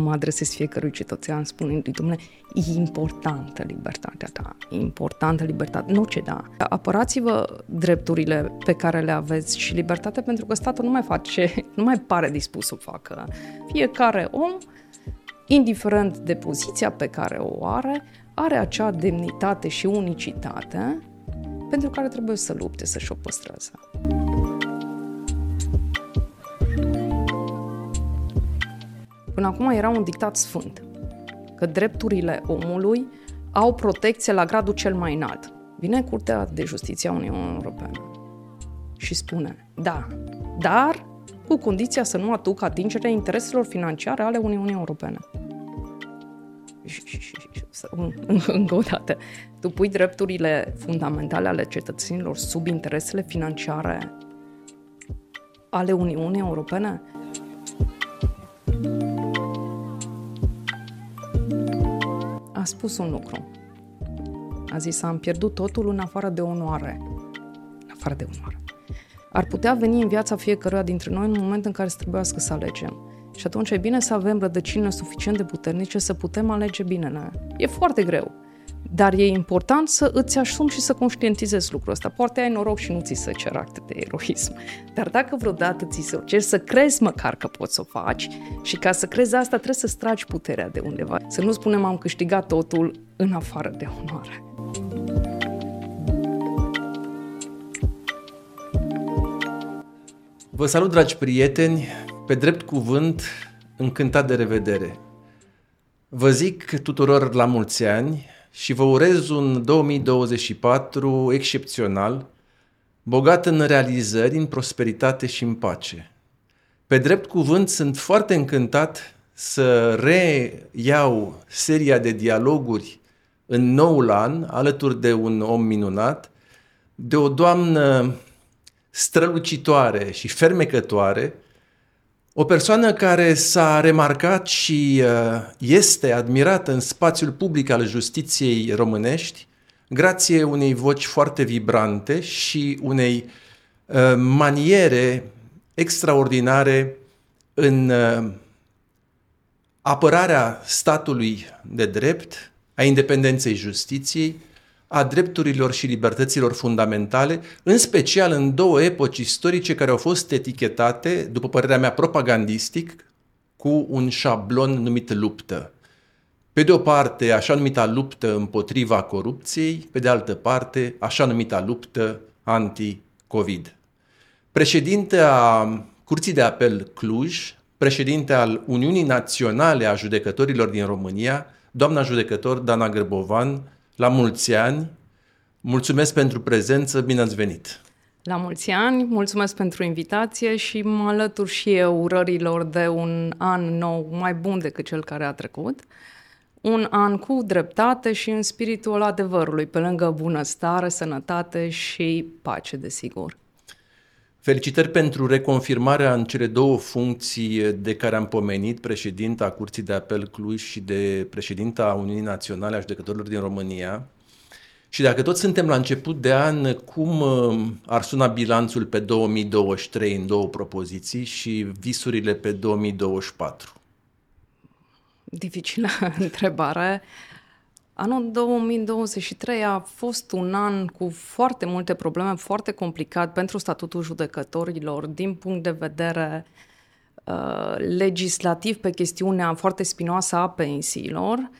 mă adresez fiecărui cetățean spunându-i, domnule, e importantă libertatea ta, e importantă libertatea, nu ce da. Apărați-vă drepturile pe care le aveți și libertatea, pentru că statul nu mai pare dispus să o facă. Fiecare om, indiferent de poziția pe care o are, are acea demnitate și unicitate pentru care trebuie să lupte, să-și o păstreze. Până acum era un dictat sfânt, că drepturile omului au protecție la gradul cel mai înalt. Vine Curtea de Justiție a Uniunii Europene și spune, da, dar cu condiția să nu aducă atingerea intereselor financiare ale Uniunii Europene. Încă o dată, tu pui drepturile fundamentale ale cetățenilor sub interesele financiare ale Uniunii Europene? A spus un lucru. A zis, am pierdut totul în afară de onoare. În afară de onoare. Ar putea veni în viața fiecăruia dintre noi în momentul în care să trebuiască să alegem. Și atunci e bine să avem rădăcini suficient de puternice să putem alege binele. E foarte greu, dar e important să îți asumi și să conștientizezi lucrul ăsta. Poate ai noroc și nu ți se cer acte de eroism, dar dacă vreodată ți se ceri, să crezi măcar că poți să o faci, și ca să crezi asta trebuie să-ți tragi puterea de undeva. Să nu spunem am câștigat totul în afară de onoare. Vă salut, dragi prieteni! Pe drept cuvânt, încântat de revedere. Vă zic tuturor la mulți ani și vă urez un 2024 excepțional, bogat în realizări, în prosperitate și în pace. Pe drept cuvânt, sunt foarte încântat să reiau seria de dialoguri în noul an, alături de un om minunat, de o doamnă strălucitoare și fermecătoare, o persoană care s-a remarcat și este admirată în spațiul public al justiției românești, grație unei voci foarte vibrante și unei maniere extraordinare în apărarea statului de drept, a independenței justiției, a drepturilor și libertăților fundamentale, în special în două epoci istorice care au fost etichetate, după părerea mea, propagandistic, cu un șablon numit luptă. Pe de o parte, așa numita luptă împotriva corupției, pe de altă parte, așa numita luptă anti-Covid. Președinte a Curții de Apel Cluj, președinte al Uniunii Naționale a Judecătorilor din România, doamna judecător Dana Gîrbovan, la mulți ani, mulțumesc pentru prezență, bine ați venit! La mulți ani, mulțumesc pentru invitație și mă alătur și eu urărilor de un an nou mai bun decât cel care a trecut. Un an cu dreptate și în spiritul adevărului, pe lângă bunăstare, sănătate și pace, desigur. Felicitări pentru reconfirmarea în cele două funcții de care am pomenit, președinta Curții de Apel Cluj și de președinta Uniunii Naționale a Judecătorilor din România. Și dacă tot suntem la început de an, cum ar suna bilanțul pe 2023 în două propoziții și visurile pe 2024? Dificilă întrebare. Anul 2023 a fost un an cu foarte multe probleme, foarte complicat pentru statutul judecătorilor din punct de vedere legislativ pe chestiunea foarte spinoasă a pensiilor.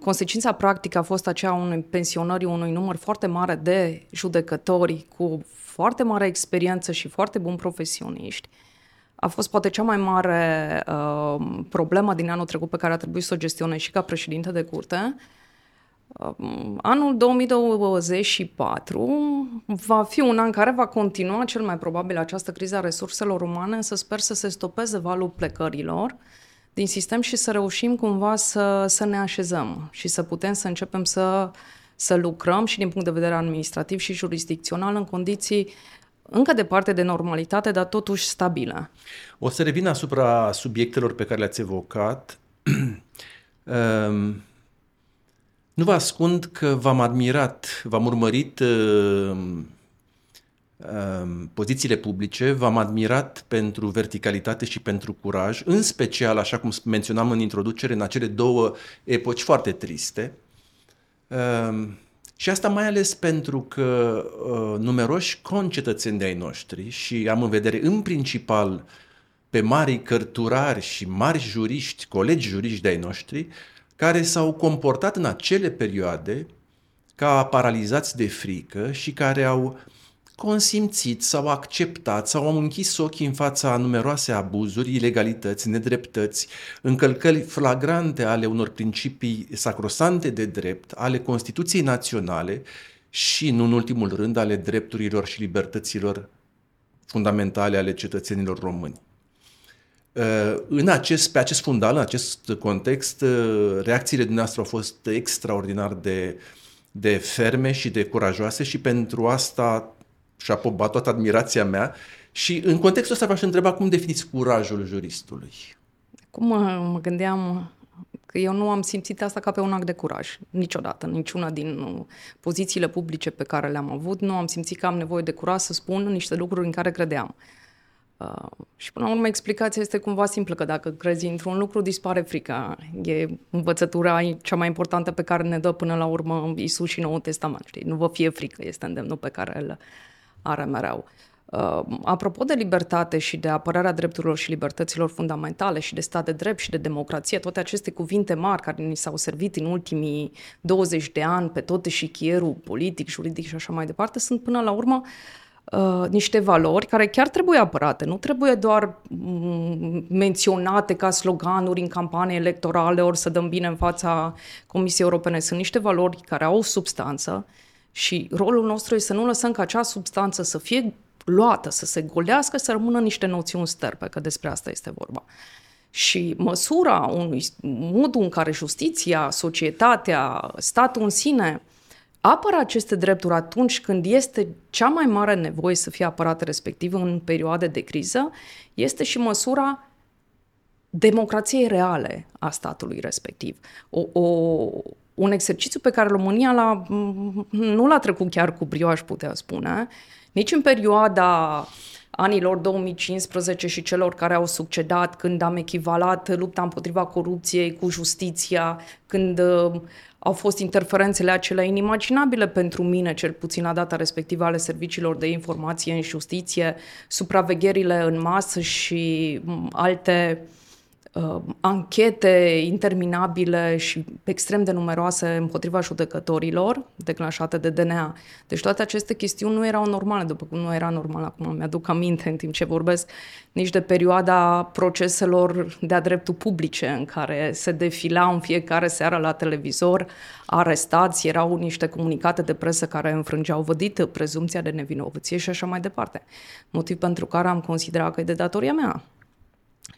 Consecința practică a fost aceea unei pensionării unui număr foarte mare de judecători cu foarte mare experiență și foarte buni profesioniști. A fost poate cea mai mare problemă din anul trecut pe care a trebuit să o gestionez și ca președinte de curte. Anul 2024 va fi un an care va continua cel mai probabil această criză a resurselor umane, să sper să se stopeze valul plecărilor din sistem și să reușim cumva să ne așezăm și să putem să începem să lucrăm și din punct de vedere administrativ și jurisdicțional în condiții încă departe de normalitate, dar totuși stabilă. O să revin asupra subiectelor pe care le-ați evocat. Nu vă ascund că v-am admirat, v-am urmărit pozițiile publice, v-am admirat pentru verticalitate și pentru curaj, în special, așa cum menționam în introducere, în acele două epoci foarte triste. Și asta mai ales pentru că numeroși concetățeni de-ai noștri, și am în vedere în principal pe mari cărturari și mari juriști, colegi juriști de-ai noștri, care s-au comportat în acele perioade ca paralizați de frică și care au consimțit sau acceptat sau au închis ochii în fața numeroase abuzuri, ilegalități, nedreptăți, încălcări flagrante ale unor principii sacrosante de drept, ale Constituției Naționale și, nu în ultimul rând, ale drepturilor și libertăților fundamentale ale cetățenilor români. Pe acest fundal, în acest context, reacțiile dumneavoastră au fost extraordinar de ferme și de curajoase și pentru asta și-a pobat toată admirația mea. Și în contextul ăsta v-aș întreba cum definiți curajul juristului. Acum mă gândeam că eu nu am simțit asta ca pe un act de curaj, niciodată, niciuna din pozițiile publice pe care le-am avut, nu am simțit că am nevoie de curaj să spun niște lucruri în care credeam. Și până la urmă explicația este cumva simplă, că dacă crezi într-un lucru dispare frica. E învățătura cea mai importantă pe care ne dă până la urmă Iisus și Noul Testament, știi? Nu vă fie frică, este îndemnul pe care îl are mereu. Apropo de libertate și de apărarea drepturilor și libertăților fundamentale și de stat de drept și de democrație, toate aceste cuvinte mari care ni s-au servit în ultimii 20 de ani pe tot eșichierul politic, juridic și așa mai departe, sunt până la urmă niște valori care chiar trebuie apărate, nu trebuie doar menționate ca sloganuri în campanie electorale ori să dăm bine în fața Comisiei Europene. Sunt niște valori care au substanță și rolul nostru este să nu lăsăm ca acea substanță să fie luată, să se golească, să rămână niște noțiuni sterpe, că despre asta este vorba. Și măsura modul în care justiția, societatea, statul în sine apără aceste drepturi atunci când este cea mai mare nevoie să fie apărată, respectiv în perioade de criză, este și măsura democrației reale a statului respectiv. Un exercițiu pe care România nu l-a trecut chiar cu brio, aș putea spune, nici în perioada anilor 2015 și celor care au succedat, când am echivalat lupta împotriva corupției cu justiția, când au fost interferențele acelea inimaginabile pentru mine, cel puțin la data respectivă, ale serviciilor de informație în justiție, supravegherile în masă și alte anchete interminabile și extrem de numeroase împotriva judecătorilor declanșate de DNA. Deci toate aceste chestiuni nu erau normale, după cum nu era normal, acum mi-aduc aminte în timp ce vorbesc, nici de perioada proceselor de-a dreptul publice în care se defilau în fiecare seară la televizor arestați, erau niște comunicate de presă care înfrângeau vădit prezumția de nevinovăție și așa mai departe. Motiv pentru care am considerat că e de datoria mea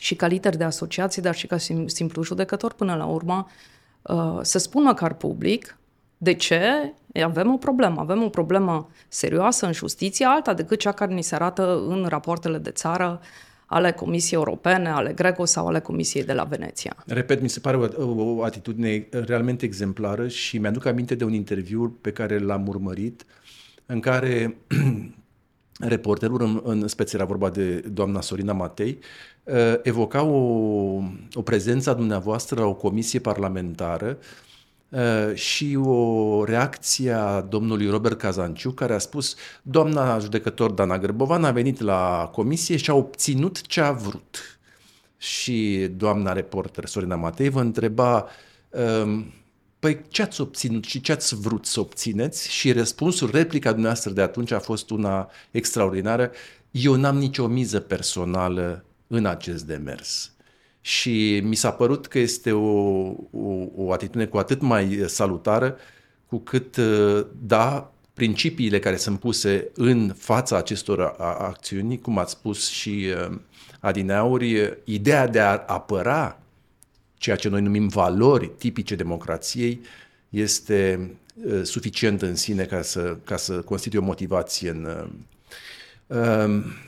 și ca lider de asociații, dar și ca simplu judecător, până la urmă, să spun măcar public de ce avem o problemă. Avem o problemă serioasă în justiție, alta decât cea care ni se arată în rapoartele de țară ale Comisiei Europene, ale Greco sau ale Comisiei de la Veneția. Repet, mi se pare o atitudine realmente exemplară și mi-aduc aminte de un interviu pe care l-am urmărit, în care reporterul, în speță era vorba de doamna Sorina Matei, evoca o prezență a dumneavoastră la o comisie parlamentară și o reacție a domnului Robert Cazanciu, care a spus: doamna judecător Dana Gîrbovan a venit la comisie și a obținut ce a vrut. Și doamna reporter Sorina Matei vă întreba: păi ce ați obținut și ce ați vrut să obțineți? Și răspunsul, replica dumneavoastră de atunci a fost una extraordinară: eu n-am nicio miză personală în acest demers. Și mi s-a părut că este o atitudine cu atât mai salutară, cu cât, da, principiile care sunt puse în fața acestor acțiuni, cum ați spus și adineauri, ideea de a apăra ceea ce noi numim valori tipice democrației, este suficient în sine ca să constituie o motivație în...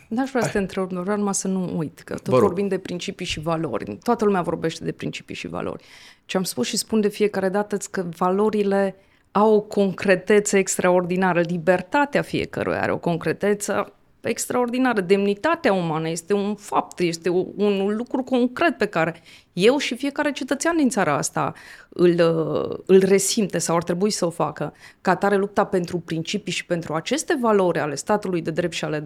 N-aș vrea să te întreb, doar numai să nu uit, că tot vorbim de principii și valori. Toată lumea vorbește de principii și valori. Ce am spus și spun de fiecare dată, că valorile au o concretețe extraordinară. Libertatea fiecăruia are o concreteță extraordinară. Demnitatea umană este un fapt, este un lucru concret pe care eu și fiecare cetățean din țara asta îl resimte sau ar trebui să o facă. Ca atare, lupta pentru principii și pentru aceste valori ale statului de drept și ale...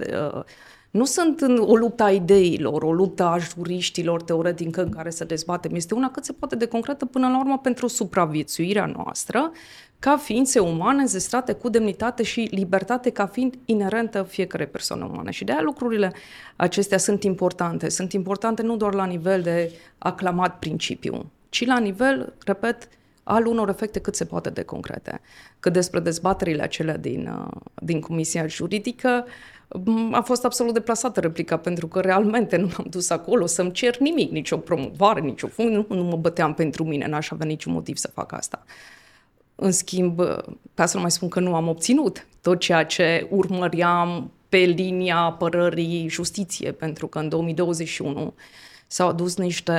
Nu sunt o luptă a ideilor, o luptă a juriștilor teoretică în care să dezbatem. Este una cât se poate de concretă până la urmă pentru supraviețuirea noastră ca ființe umane zestrate cu demnitate și libertate ca fiind inerentă fiecare persoană umană. Și de aia lucrurile acestea sunt importante. Sunt importante nu doar la nivel de aclamat principiu, ci la nivel, repet, al unor efecte cât se poate de concrete. Că despre dezbaterile acelea din Comisia Juridică a fost absolut deplasată replica, pentru că realmente nu m-am dus acolo să-mi cer nimic, nicio promovare, nicio funcție, nu mă băteam pentru mine, n-aș avea niciun motiv să fac asta. În schimb, ca să nu mai spun că nu am obținut tot ceea ce urmăream pe linia apărării justiție, pentru că în 2021 s-au adus niște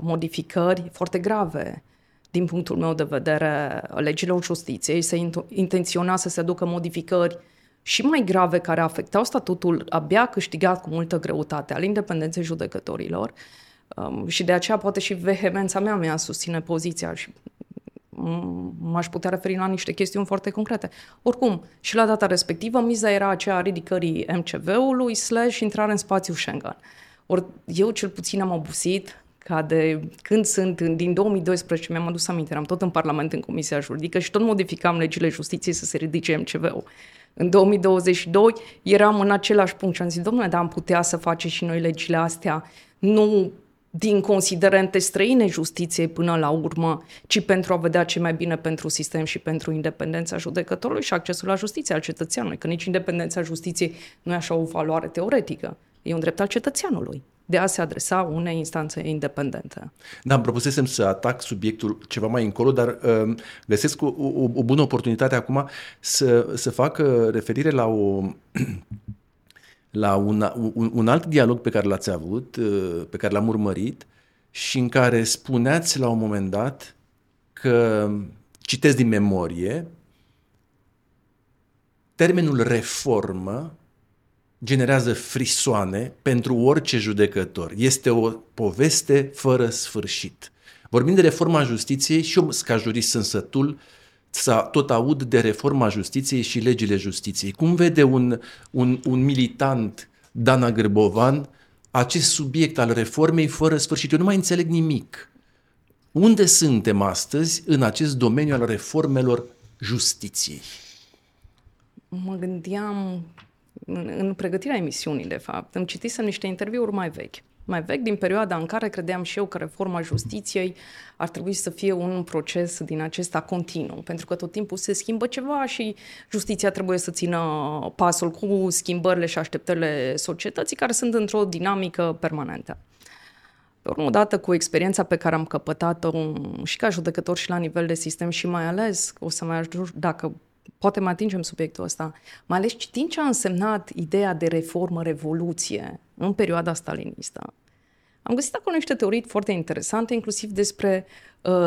modificări foarte grave din punctul meu de vedere legilor justiției. Se intenționa să se aducă modificări și mai grave care afectau statutul abia câștigat cu multă greutate al independenței judecătorilor și de aceea poate și vehemența mea susține poziția și m-aș putea referi la niște chestiuni foarte concrete. Oricum, și la data respectivă, miza era aceea a ridicării MCV-ului / intrare în spațiul Schengen. Ori eu cel puțin am obosit ca de când din 2012 mi-am adus aminte, eram tot în Parlament în Comisia Juridică și tot modificam legile justiției să se ridice MCV-ul. În 2022 eram în același punct și am zis, domnule, dar am putea să facem și noi legile astea, nu din considerente străine justiției până la urmă, ci pentru a vedea ce mai bine pentru sistem și pentru independența judecătorului și accesul la justiție al cetățeanului, că nici independența justiției nu e așa o valoare teoretică. E un drept al cetățeanului de a se adresa unei instanțe independente. Da, îmi propusesem să atac subiectul ceva mai încolo, dar găsesc o bună oportunitate acum să fac referire la un alt dialog pe care l-ați avut, pe care l-am urmărit și în care spuneați la un moment dat că, citesc din memorie, termenul reformă generează frisoane pentru orice judecător. Este o poveste fără sfârșit. Vorbim de reforma justiției și eu, ca jurist, sunt sătul să tot aud de reforma justiției și legile justiției. Cum vede un militant, Dana Gîrbovan, acest subiect al reformei fără sfârșit? Eu nu mai înțeleg nimic. Unde suntem astăzi în acest domeniu al reformelor justiției? Mă gândeam... În pregătirea emisiunii, de fapt, îmi citisem niște interviuri mai vechi din perioada în care credeam și eu că reforma justiției ar trebui să fie un proces din acesta continuu, pentru că tot timpul se schimbă ceva și justiția trebuie să țină pasul cu schimbările și așteptările societății care sunt într-o dinamică permanentă. Pe urmă, odată cu experiența pe care am căpătat-o și ca judecător și la nivel de sistem și mai ales, o să mai ajung dacă... Poate mai atingem subiectul ăsta, mai ales citind ce a însemnat ideea de reformă-revoluție în perioada stalinistă. Am găsit acolo niște teorii foarte interesante, inclusiv despre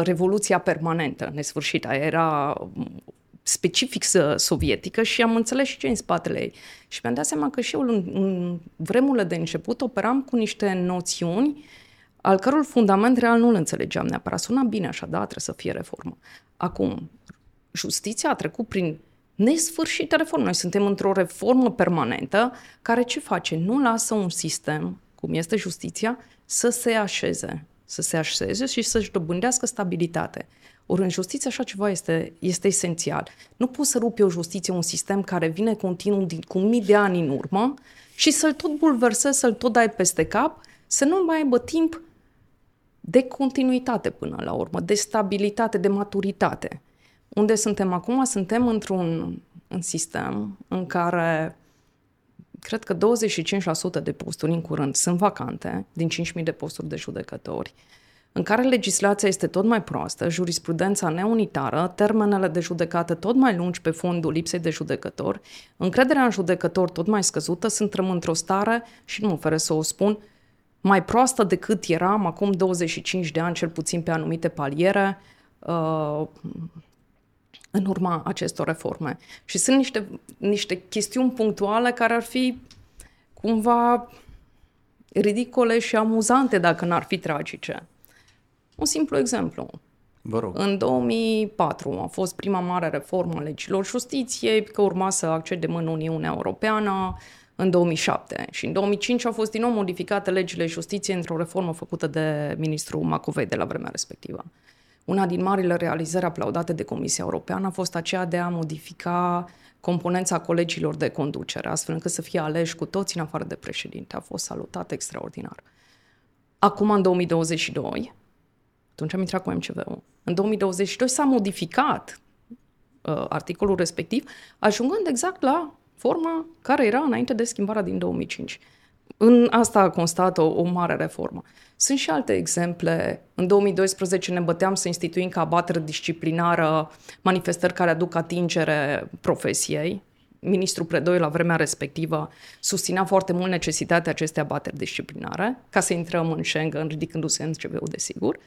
revoluția permanentă, nesfârșită. Era specific sovietică și am înțeles și ce în spatele ei. Și mi-am dat seama că și eu în vremurile de început operam cu niște noțiuni al căror fundament real nu-l înțelegeam neapărat. Suna bine așa, da, trebuie să fie reformă. Acum, justiția a trecut prin nesfârșită reformă. Noi suntem într-o reformă permanentă care ce face? Nu lasă un sistem, cum este justiția, să se așeze și să-și dobândească stabilitate. Ori în justiție așa ceva este esențial. Nu poți să rupi o justiție, un sistem care vine continuu cu mii de ani în urmă și să-l tot bulversezi, să-l tot dai peste cap, să nu mai aibă timp de continuitate până la urmă, de stabilitate, de maturitate. Unde suntem acum? Suntem într-un sistem în care cred că 25% de posturi în curând sunt vacante din 5.000 de posturi de judecători, în care legislația este tot mai proastă, jurisprudența neunitară, termenele de judecată tot mai lungi pe fondul lipsei de judecători, încrederea în judecători tot mai scăzută, suntem într-o stare, și nu mă oferesc să o spun, mai proastă decât eram acum 25 de ani, cel puțin pe anumite paliere, în urma acestor reforme. Și sunt niște chestiuni punctuale care ar fi cumva ridicole și amuzante dacă n-ar fi tragice. Un simplu exemplu. Vă rog. În 2004 a fost prima mare reformă a legilor justiției, că urma să accedem în Uniunea Europeană în 2007. Și în 2005 au fost din nou modificate legile justiției într-o reformă făcută de ministrul Macovei de la vremea respectivă. Una din marile realizări aplaudate de Comisia Europeană a fost aceea de a modifica componența colegiilor de conducere, astfel încât să fie aleși cu toți în afară de președinte. A fost salutat extraordinar. Acum, în 2022, atunci am intrat cu MCV-ul, în 2022 s-a modificat articolul respectiv, ajungând exact la forma care era înainte de schimbarea din 2005. În asta a constat o mare reformă. Sunt și alte exemple. În 2012 ne băteam să instituim ca abatere disciplinară manifestări care aduc atingere profesiei. Ministrul Predoiu, la vremea respectivă, susținea foarte mult necesitatea acestei abateri disciplinare, ca să intrăm în Schengen, ridicându-se MCV-ul, desigur.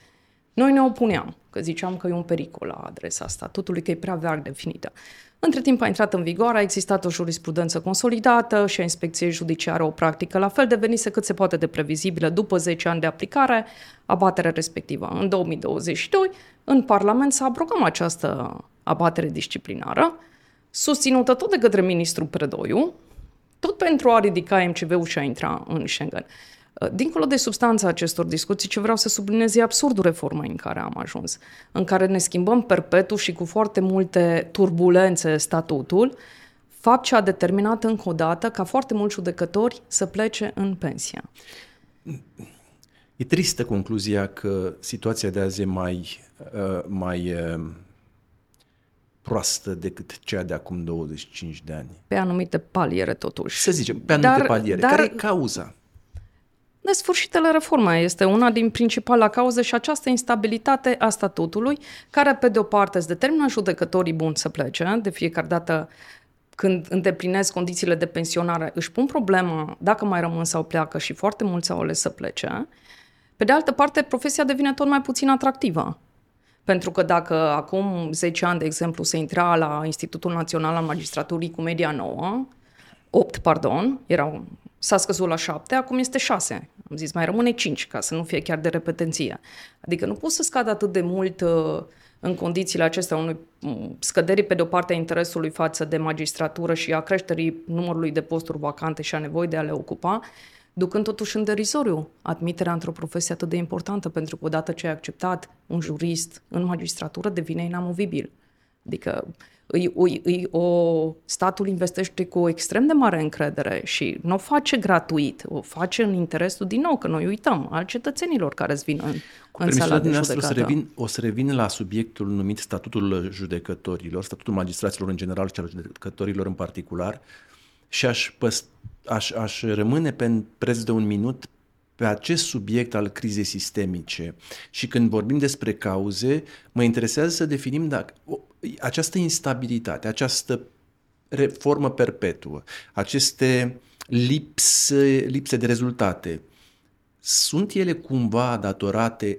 Noi ne opuneam, că ziceam că e un pericol la adresa statutului, că e prea vag definită. Între timp a intrat în vigoare, a existat o jurisprudență consolidată și a Inspecției Judiciară o practică la fel, devenise cât se poate de previzibilă după 10 ani de aplicare, abaterea respectivă. În 2022, în Parlament s-a abrogat această abatere disciplinară, susținută tot de către ministrul Predoiu, tot pentru a ridica MCV-ul și a intra în Schengen. Dincolo de substanța acestor discuții, ce vreau să subliniez e absurdul reformei în care am ajuns, în care ne schimbăm perpetu și cu foarte multe turbulențe statutul, fapt ce a determinat încă o dată ca foarte mulți judecători să plece în pensie. E tristă concluzia că situația de azi e mai proastă decât cea de acum 25 de ani. Pe anumite paliere, totuși. Să zicem, pe anumite paliere. Care e cauza? Nesfârșitele reforme este una din principala cauză și această instabilitate a statutului, care pe de o parte îți determină judecătorii buni să plece, de fiecare dată când îndeplinesc condițiile de pensionare își pun problema dacă mai rămân sau pleacă și foarte mulți au ales să plece. Pe de altă parte, profesia devine tot mai puțin atractivă. Pentru că dacă acum 10 ani, de exemplu, se intra la Institutul Național al Magistraturii cu media 8, erau... S-a scăzut la 7, acum este 6. Am zis, mai rămâne 5, ca să nu fie chiar de repetenție. Adică nu poți să scadă atât de mult în condițiile acestea unui scăderii pe de-o parte a interesului față de magistratură și a creșterii numărului de posturi vacante și a nevoii de a le ocupa, ducând totuși în derizoriu admiterea într-o profesie atât de importantă, pentru că odată ce ai acceptat un jurist în magistratură, devine inamovibil. Adică statul investește cu extrem de mare încredere și nu o face gratuit, o face în interesul, din nou, că noi uităm, al cetățenilor care îți vin în sala de judecată. O să revin la subiectul numit statutul judecătorilor, statutul magistraților în general și al judecătorilor în particular și aș rămâne pe preț de un minut pe acest subiect al crizei sistemice. Și când vorbim despre cauze, mă interesează să definim dacă această instabilitate, această reformă perpetuă, aceste lipse de rezultate, sunt ele cumva datorate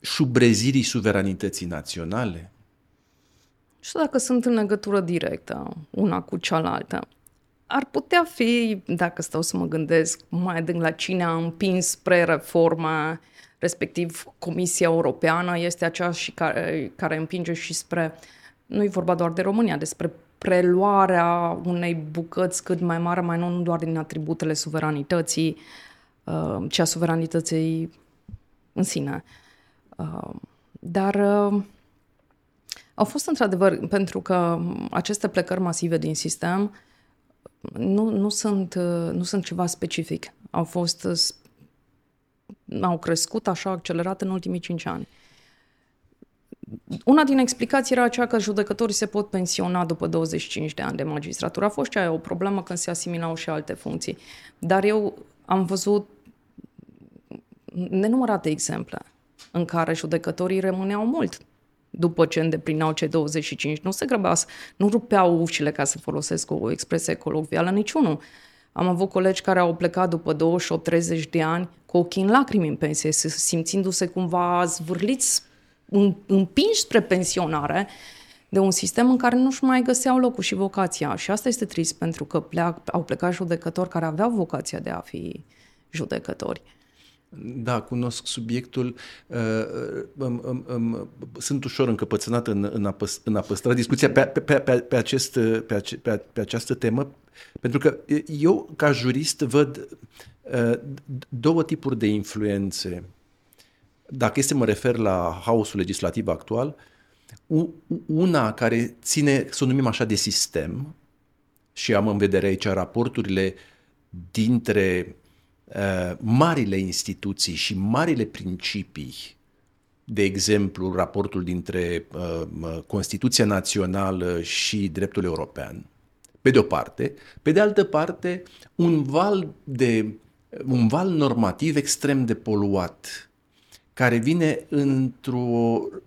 șubrezirii suveranității naționale? Nu știu dacă sunt în legătură directă una cu cealaltă. Ar putea fi, dacă stau să mă gândesc mai adânc la cine a împins spre reforma, respectiv Comisia Europeană este aceea și care împinge și spre, nu e vorba doar de România, despre preluarea unei bucăți cât mai mare, mai nu doar din atributele suveranității, ci a suveranității în sine. Dar au fost într-adevăr, pentru că aceste plecări masive din sistem nu sunt ceva specific. Au crescut așa accelerat în ultimii 5 ani. Una din explicații era aceea că judecătorii se pot pensiona după 25 de ani de magistratură. A fost cea o problemă când se asimilau și alte funcții. Dar eu am văzut nenumărate exemple în care judecătorii rămâneau mult după ce îndeplinau cei 25. Nu se grăbeau, nu rupeau ușile, ca să folosesc o expresie colocvială, niciunul. Am avut colegi care au plecat după 28-30 de ani cu ochii în lacrimi în pensie, simțindu-se cumva zvârliți, împinși spre pensionare, de un sistem în care nu-și mai găseau locul și vocația. Și asta este trist, pentru că au plecat judecători care aveau vocația de a fi judecători. Da, cunosc subiectul, sunt ușor încăpățânat în a păstra discuția pe această temă, pentru că eu, ca jurist, văd două tipuri de influențe. Dacă este, mă refer la haosul legislativ actual, una care ține, să o numim așa, de sistem, și am în vedere aici raporturile dintre marile instituții și marile principii, de exemplu raportul dintre Constituția Națională și dreptul european, pe de o parte, pe de altă parte un val normativ extrem de poluat, care vine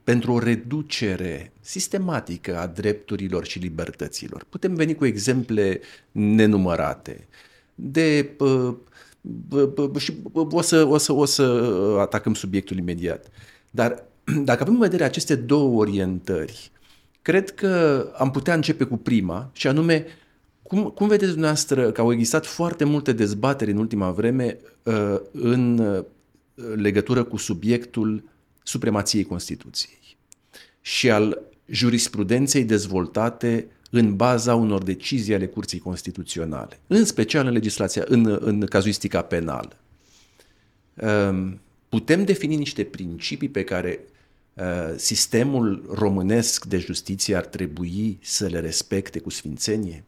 pentru o reducere sistematică a drepturilor și libertăților. Putem veni cu exemple nenumărate de și o să atacăm subiectul imediat. Dar dacă avem în vedere aceste două orientări, cred că am putea începe cu prima, și anume, cum vedeți dumneavoastră că au existat foarte multe dezbateri în ultima vreme în legătură cu subiectul supremației Constituției și al jurisprudenței dezvoltate în baza unor decizii ale Curții Constituționale, în special în legislația, în cazuistica penală. Putem defini niște principii pe care sistemul românesc de justiție ar trebui să le respecte cu sfințenie?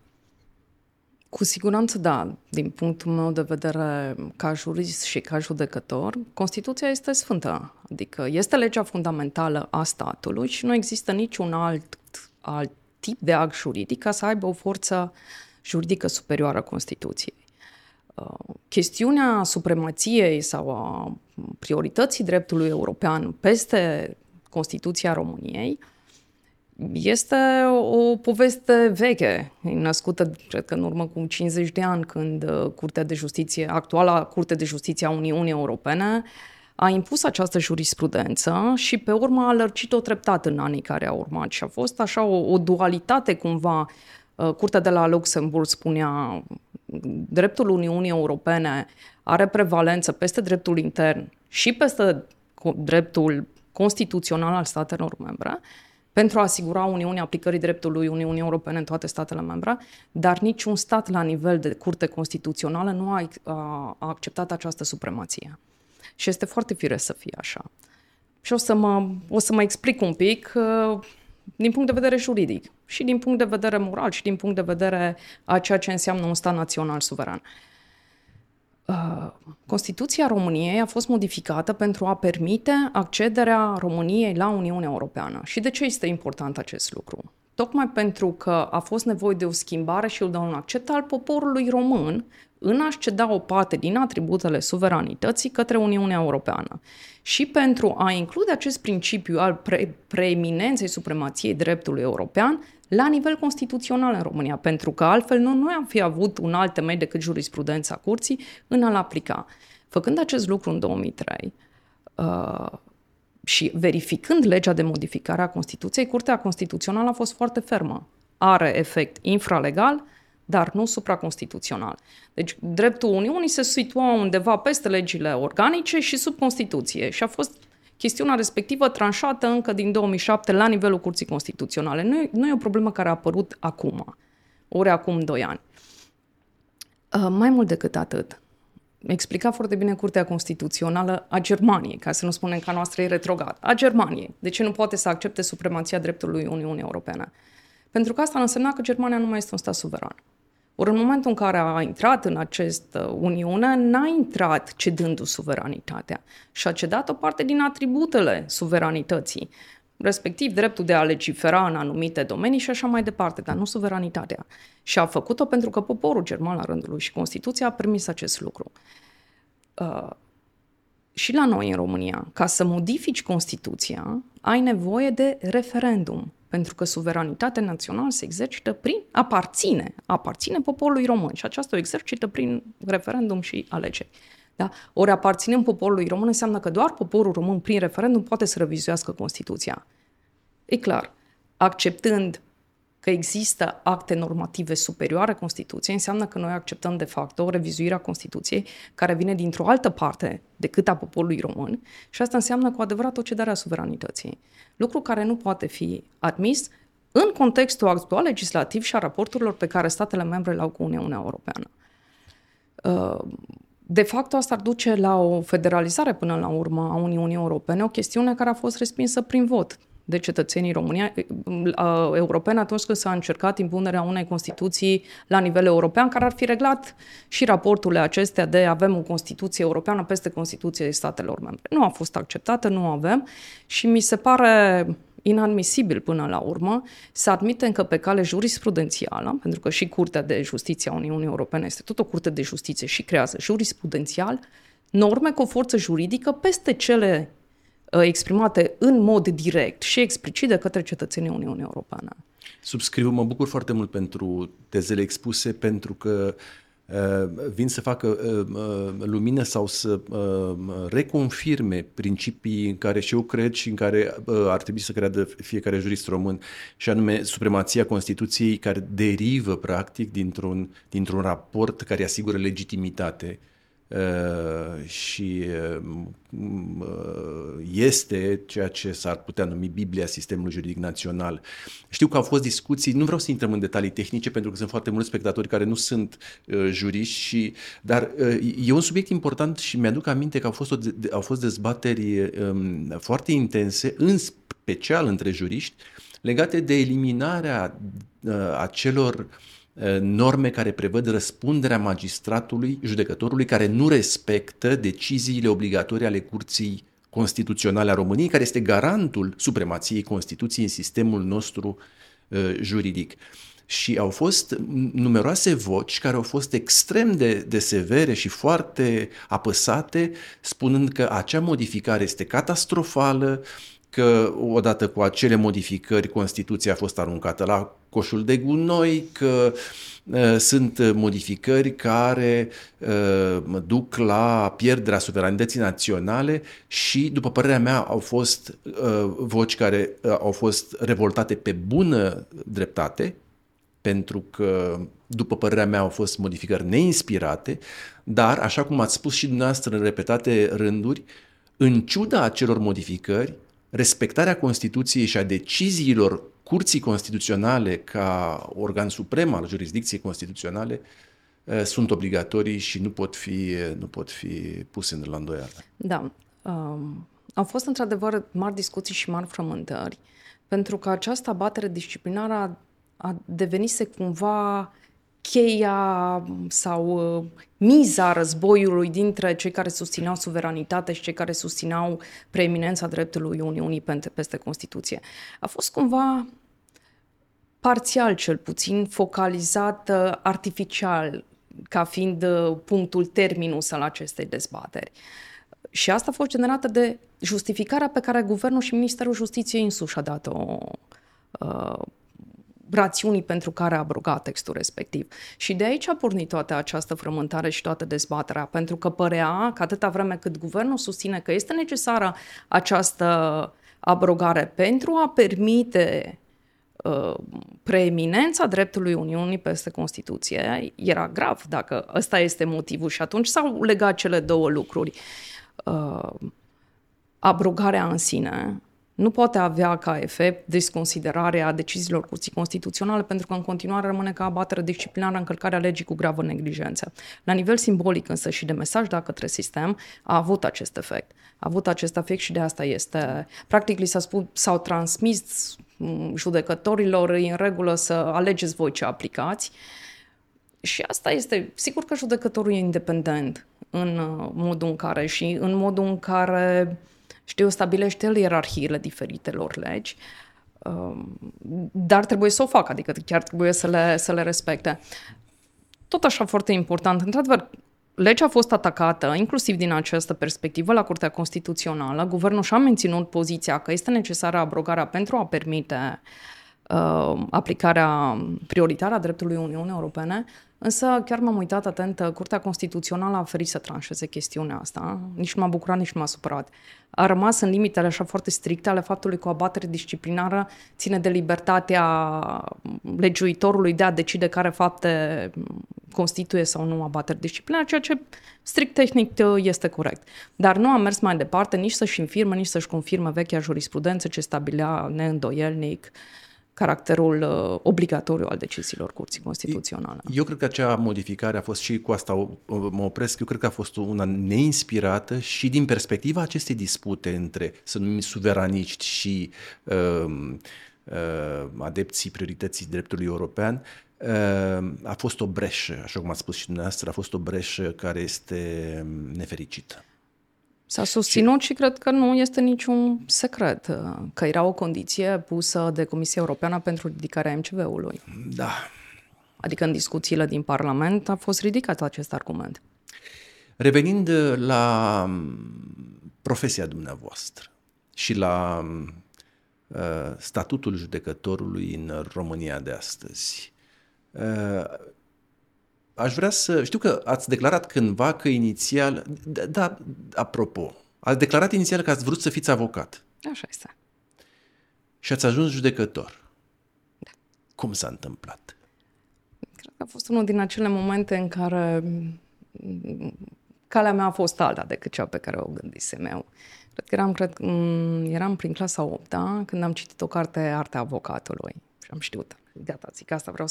Cu siguranță da. Din punctul meu de vedere, ca jurist și ca judecător, Constituția este sfântă. Adică este legea fundamentală a statului și nu există niciun alt tip de act juridic ca să aibă o forță juridică superioară Constituției. Chestiunea supremației sau a priorității dreptului european peste Constituția României este o poveste veche, născută, cred că, în urmă cu 50 de ani, când actuala Curtea de Justiție a Uniunii Europene a impus această jurisprudență și pe urmă a lărgit-o treptat în anii care au urmat și a fost așa o dualitate cumva. Curtea de la Luxemburg spunea: dreptul Uniunii Europene are prevalență peste dreptul intern și peste dreptul constituțional al statelor membre, pentru a asigura Uniunea aplicării dreptului Uniunii Europene în toate statele membre, dar niciun stat la nivel de curte constituțională nu a acceptat această supremație. Și este foarte firesc să fie așa. Și o să mă explic un pic din punct de vedere juridic și din punct de vedere moral și din punct de vedere a ceea ce înseamnă un stat național suveran. Constituția României a fost modificată pentru a permite accederea României la Uniunea Europeană. Și de ce este important acest lucru? Tocmai pentru că a fost nevoie de o schimbare și de un accept al poporului român în a-și ceda o parte din atributele suveranității către Uniunea Europeană. Și pentru a include acest principiu al preeminenței supremației dreptului european la nivel constituțional în România, pentru că altfel noi am fi avut un alt temei decât jurisprudența curții în a-l aplica. Făcând acest lucru în 2003 și verificând legea de modificare a Constituției, Curtea Constituțională a fost foarte fermă. Are efect infralegal, dar nu supraconstituțional. Deci dreptul Uniunii se situa undeva peste legile organice și sub Constituție și a fost chestiunea respectivă tranșată încă din 2007 la nivelul Curții Constituționale. Nu e o problemă care a apărut acum, ori acum 2 ani. Mai mult decât atât, explica foarte bine Curtea Constituțională a Germaniei, ca să nu spunem că a noastră e retrogradă, a Germaniei. De ce nu poate să accepte supremația dreptului Uniunii Europene? Pentru că asta însemna că Germania nu mai este un stat suveran. Ori în momentul în care a intrat în această Uniune, n-a intrat cedându-și suveranitatea și a cedat o parte din atributele suveranității, respectiv dreptul de a legifera în anumite domenii și așa mai departe, dar nu suveranitatea. Și a făcut-o pentru că poporul german, la rândul lui, și Constituția a permis acest lucru. Și la noi, în România, ca să modifici Constituția, ai nevoie de referendum, pentru că suveranitatea națională se exercită prin aparține poporului român și aceasta o exercită prin referendum și alegeri. Da? Ori aparținând poporului român înseamnă că doar poporul român prin referendum poate să revizuiască Constituția. E clar. acceptând că există acte normative superioare Constituției, înseamnă că noi acceptăm de fapt o revizuire a Constituției care vine dintr-o altă parte decât a poporului român și asta înseamnă cu adevărat o cedare a suveranității. Lucru care nu poate fi admis în contextul actual legislativ și a raporturilor pe care statele membre le-au cu Uniunea Europeană. De fapt, asta ar duce la o federalizare până la urmă a Uniunii Europene, o chestiune care a fost respinsă prin vot de cetățenii europeni atunci când s-a încercat impunerea unei Constituții la nivel european, care ar fi reglat și raporturile acestea de avem o Constituție europeană peste Constituție statelor membre. Nu a fost acceptată, nu avem și mi se pare inadmisibil până la urmă să admitem că pe cale jurisprudențială, pentru că și Curtea de Justiție a Uniunii Europene este tot o curte de justiție și creează jurisprudențial norme cu o forță juridică peste cele exprimate în mod direct și explicit de către cetățenii Uniunii Europene. Subscriu, mă bucur foarte mult pentru tezele expuse, pentru că vin să facă lumină sau să reconfirme principii în care și eu cred și în care ar trebui să creadă fiecare jurist român, și anume supremația Constituției, care derivă practic dintr-un raport care asigură legitimitate și este ceea ce s-ar putea numi Biblia sistemului juridic național. Știu că au fost discuții, nu vreau să intrăm în detalii tehnice pentru că sunt foarte mulți spectatori care nu sunt juriști, dar e un subiect important și mi-aduc aminte că au fost dezbateri foarte intense, în special între juriști, legate de eliminarea acelor norme care prevăd răspunderea magistratului, judecătorului, care nu respectă deciziile obligatorii ale Curții Constituționale a României, care este garantul supremației Constituției în sistemul nostru juridic. Și au fost numeroase voci care au fost extrem de severe și foarte apăsate, spunând că acea modificare este catastrofală, că odată cu acele modificări Constituția a fost aruncată la coșul de gunoi, că sunt modificări care duc la pierderea suveranității naționale și, după părerea mea, au fost voci care au fost revoltate pe bună dreptate, pentru că, după părerea mea, au fost modificări neinspirate, dar, așa cum ați spus și dumneavoastră în repetate rânduri, în ciuda acelor modificări, respectarea Constituției și a deciziilor Curții Constituționale ca organ suprem al jurisdicției constituționale sunt obligatorii și nu pot fi puse la îndoială. Da. Au fost într-adevăr mari discuții și mari frământări, pentru că această abatere disciplinară a devenise cumva cheia sau miza războiului dintre cei care susțineau suveranitate și cei care susțineau preeminența dreptului Uniunii peste Constituție. A fost cumva parțial, cel puțin, focalizat artificial, ca fiind punctul terminus al acestei dezbateri. Și asta a fost generată de justificarea pe care Guvernul și Ministerul Justiției însuși a dat-o rațiunii pentru care a abrogat textul respectiv. Și de aici a pornit toată această frământare și toată dezbaterea, pentru că părea că atâta vreme cât guvernul susține că este necesară această abrogare pentru a permite preeminența dreptului Uniunii peste Constituție, era grav dacă ăsta este motivul și atunci s-au legat cele două lucruri. Abrogarea în sine nu poate avea ca efect desconsiderarea deciziilor Curții Constituționale, pentru că în continuare rămâne ca abatere disciplinară încălcarea legii cu gravă neglijență. La nivel simbolic însă și de mesaj de către sistem a avut acest efect. A avut acest efect și de asta este... Practic li s-a spus, s-au transmis judecătorilor în regulă să alegeți voi ce aplicați și asta este... Sigur că judecătorul e independent în modul în care și în modul în care... Știu, stabilește el ierarhiile diferitelor legi, dar trebuie să o facă, adică chiar trebuie să le respecte. Tot așa foarte important, într-adevăr, legea a fost atacată, inclusiv din această perspectivă, la Curtea Constituțională. Guvernul și-a menținut poziția că este necesară abrogarea pentru a permite aplicarea prioritară a dreptului Uniunii Europene, Însă chiar m-am uitat atent, Curtea Constituțională a oferit să tranșeze chestiunea asta, nici nu m-a bucurat, nici nu m-a supărat. A rămas în limitele așa foarte stricte ale faptului că o abatere disciplinară ține de libertatea legiuitorului de a decide care fapte constituie sau nu abateri disciplinare, ceea ce strict tehnic este corect. Dar nu a mers mai departe nici să-și infirme, nici să-și confirme vechea jurisprudență ce stabilea neîndoielnic caracterul obligatoriu al deciziilor Curții Constituționale. Eu cred că acea modificare a fost, și cu asta mă opresc, eu cred că a fost una neinspirată și din perspectiva acestei dispute între, să numim, suveraniști și adepții priorității dreptului european, a fost o breșă, așa cum ați spus și dumneavoastră, a fost o breșă care este nefericită. S-a susținut și cred că nu este niciun secret că era o condiție pusă de Comisia Europeană pentru ridicarea MCV-ului. Da. Adică în discuțiile din Parlament a fost ridicat acest argument. Revenind la profesia dumneavoastră și la statutul judecătorului în România de astăzi, aș vrea să... Știu că ați declarat cândva că inițial... Da, apropo, ați declarat inițial că ați vrut să fiți avocat. Așa este. Și ați ajuns judecător. Da. Cum s-a întâmplat? Cred că a fost unul din acele momente în care calea mea a fost alta decât cea pe care o gândisem eu. Cred că eram prin clasa 8-a când am citit o carte, Artea Avocatului. Și am știut, gata, zic, asta vreau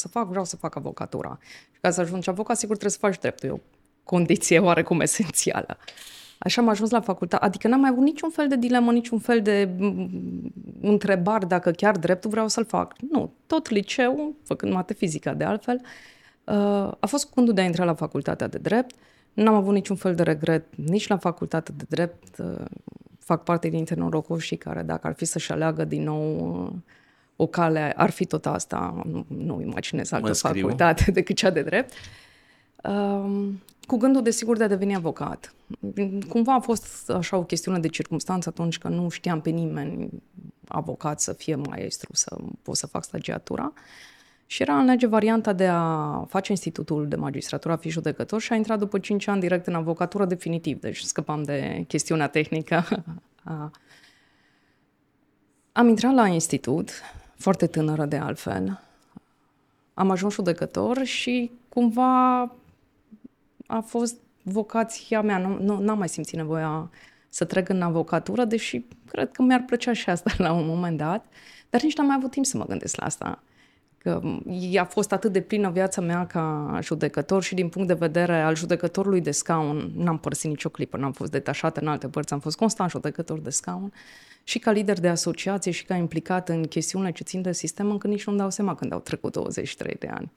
să fac avocatura. Și ca să ajungi avocat, sigur trebuie să faci dreptul, e o condiție oarecum esențială. Așa am ajuns la facultate, adică n-am mai avut niciun fel de dilemă, niciun fel de întrebare dacă chiar dreptul vreau să-l fac. Nu, tot liceul, făcând mate fizică de altfel, a fost cuvântul de a intra la facultatea de drept. N-am avut niciun fel de regret nici la facultatea de drept. Fac parte dintre norocoșii care, dacă ar fi să-și aleagă din nou... o cale ar fi tot asta, nu imaginez altă facultate decât cea de drept, cu gândul, desigur, de a deveni avocat. Cumva a fost așa o chestiune de circumstanță atunci că nu știam pe nimeni avocat să fie maestru, să pot să fac stagiatura. Și era în lege varianta de a face Institutul de Magistratură, a fi judecător și a intrat după 5 ani direct în avocatură definitiv. Deci scăpam de chestiunea tehnică. Am intrat la institut, foarte tânără de altfel, am ajuns judecător și cumva a fost vocația mea, n-am mai simțit nevoia să trec în avocatură, deși cred că mi-ar plăcea și asta la un moment dat, dar nici n-am mai avut timp să mă gândesc la asta. Că a fost atât de plină viața mea ca judecător și din punct de vedere al judecătorului de scaun, n-am părăsit nicio clipă, n-am fost detașată în alte părți, am fost constant judecător de scaun și ca lider de asociație și ca implicat în chestiunile ce țin de sistem, încă nici nu-mi dau seama când au trecut 23 de ani.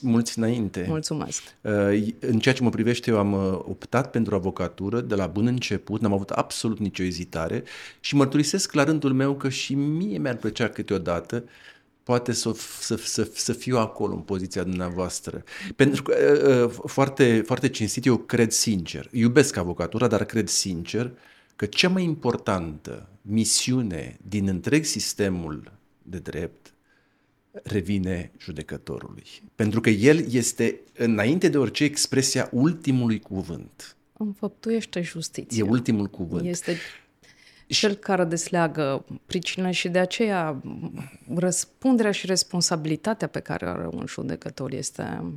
Mulți înainte. Mulțumesc. În ceea ce mă privește, eu am optat pentru avocatură de la bun început, n-am avut absolut nicio ezitare și mărturisesc la rândul meu că și mie mi-ar plăcea câteodată poate să fiu acolo în poziția dumneavoastră. Pentru că, foarte, foarte cinstit, eu cred sincer, iubesc avocatura, dar cred sincer că cea mai importantă misiune din întreg sistemul de drept revine judecătorului. Pentru că el este, înainte de orice, expresia ultimului cuvânt. Înfăptuiește justiția. E ultimul cuvânt. Este... cel care desleagă pricina și de aceea răspunderea și responsabilitatea pe care are un judecător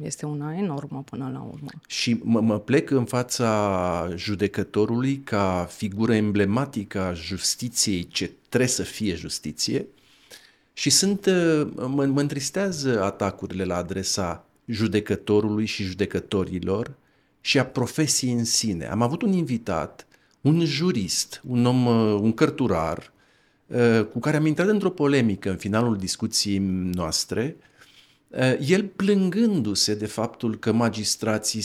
este una enormă până la urmă. Și mă plec în fața judecătorului ca figură emblematică a justiției, ce trebuie să fie justiție, și mă întristează atacurile la adresa judecătorului și judecătorilor și a profesiei în sine. Am avut un invitat, un jurist, un cărturar, cu care am intrat într-o polemică în finalul discuției noastre, el plângându-se de faptul că magistrații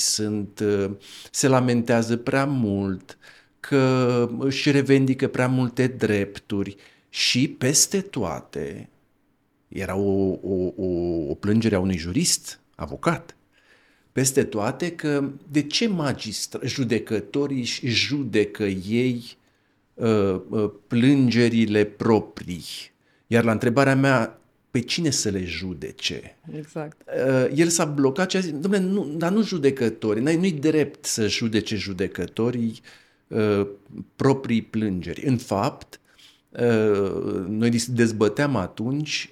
se lamentează prea mult, că își revendică prea multe drepturi și peste toate era o plângere a unui jurist, avocat, peste toate că de ce judecătorii își judecă ei plângerile proprii? Iar la întrebarea mea pe cine să le judece? Exact. El s-a blocat și a zis, dom'le, nu, dar nu judecători, nu-i drept să judece judecătorii proprii plângeri. În fapt, noi dezbăteam atunci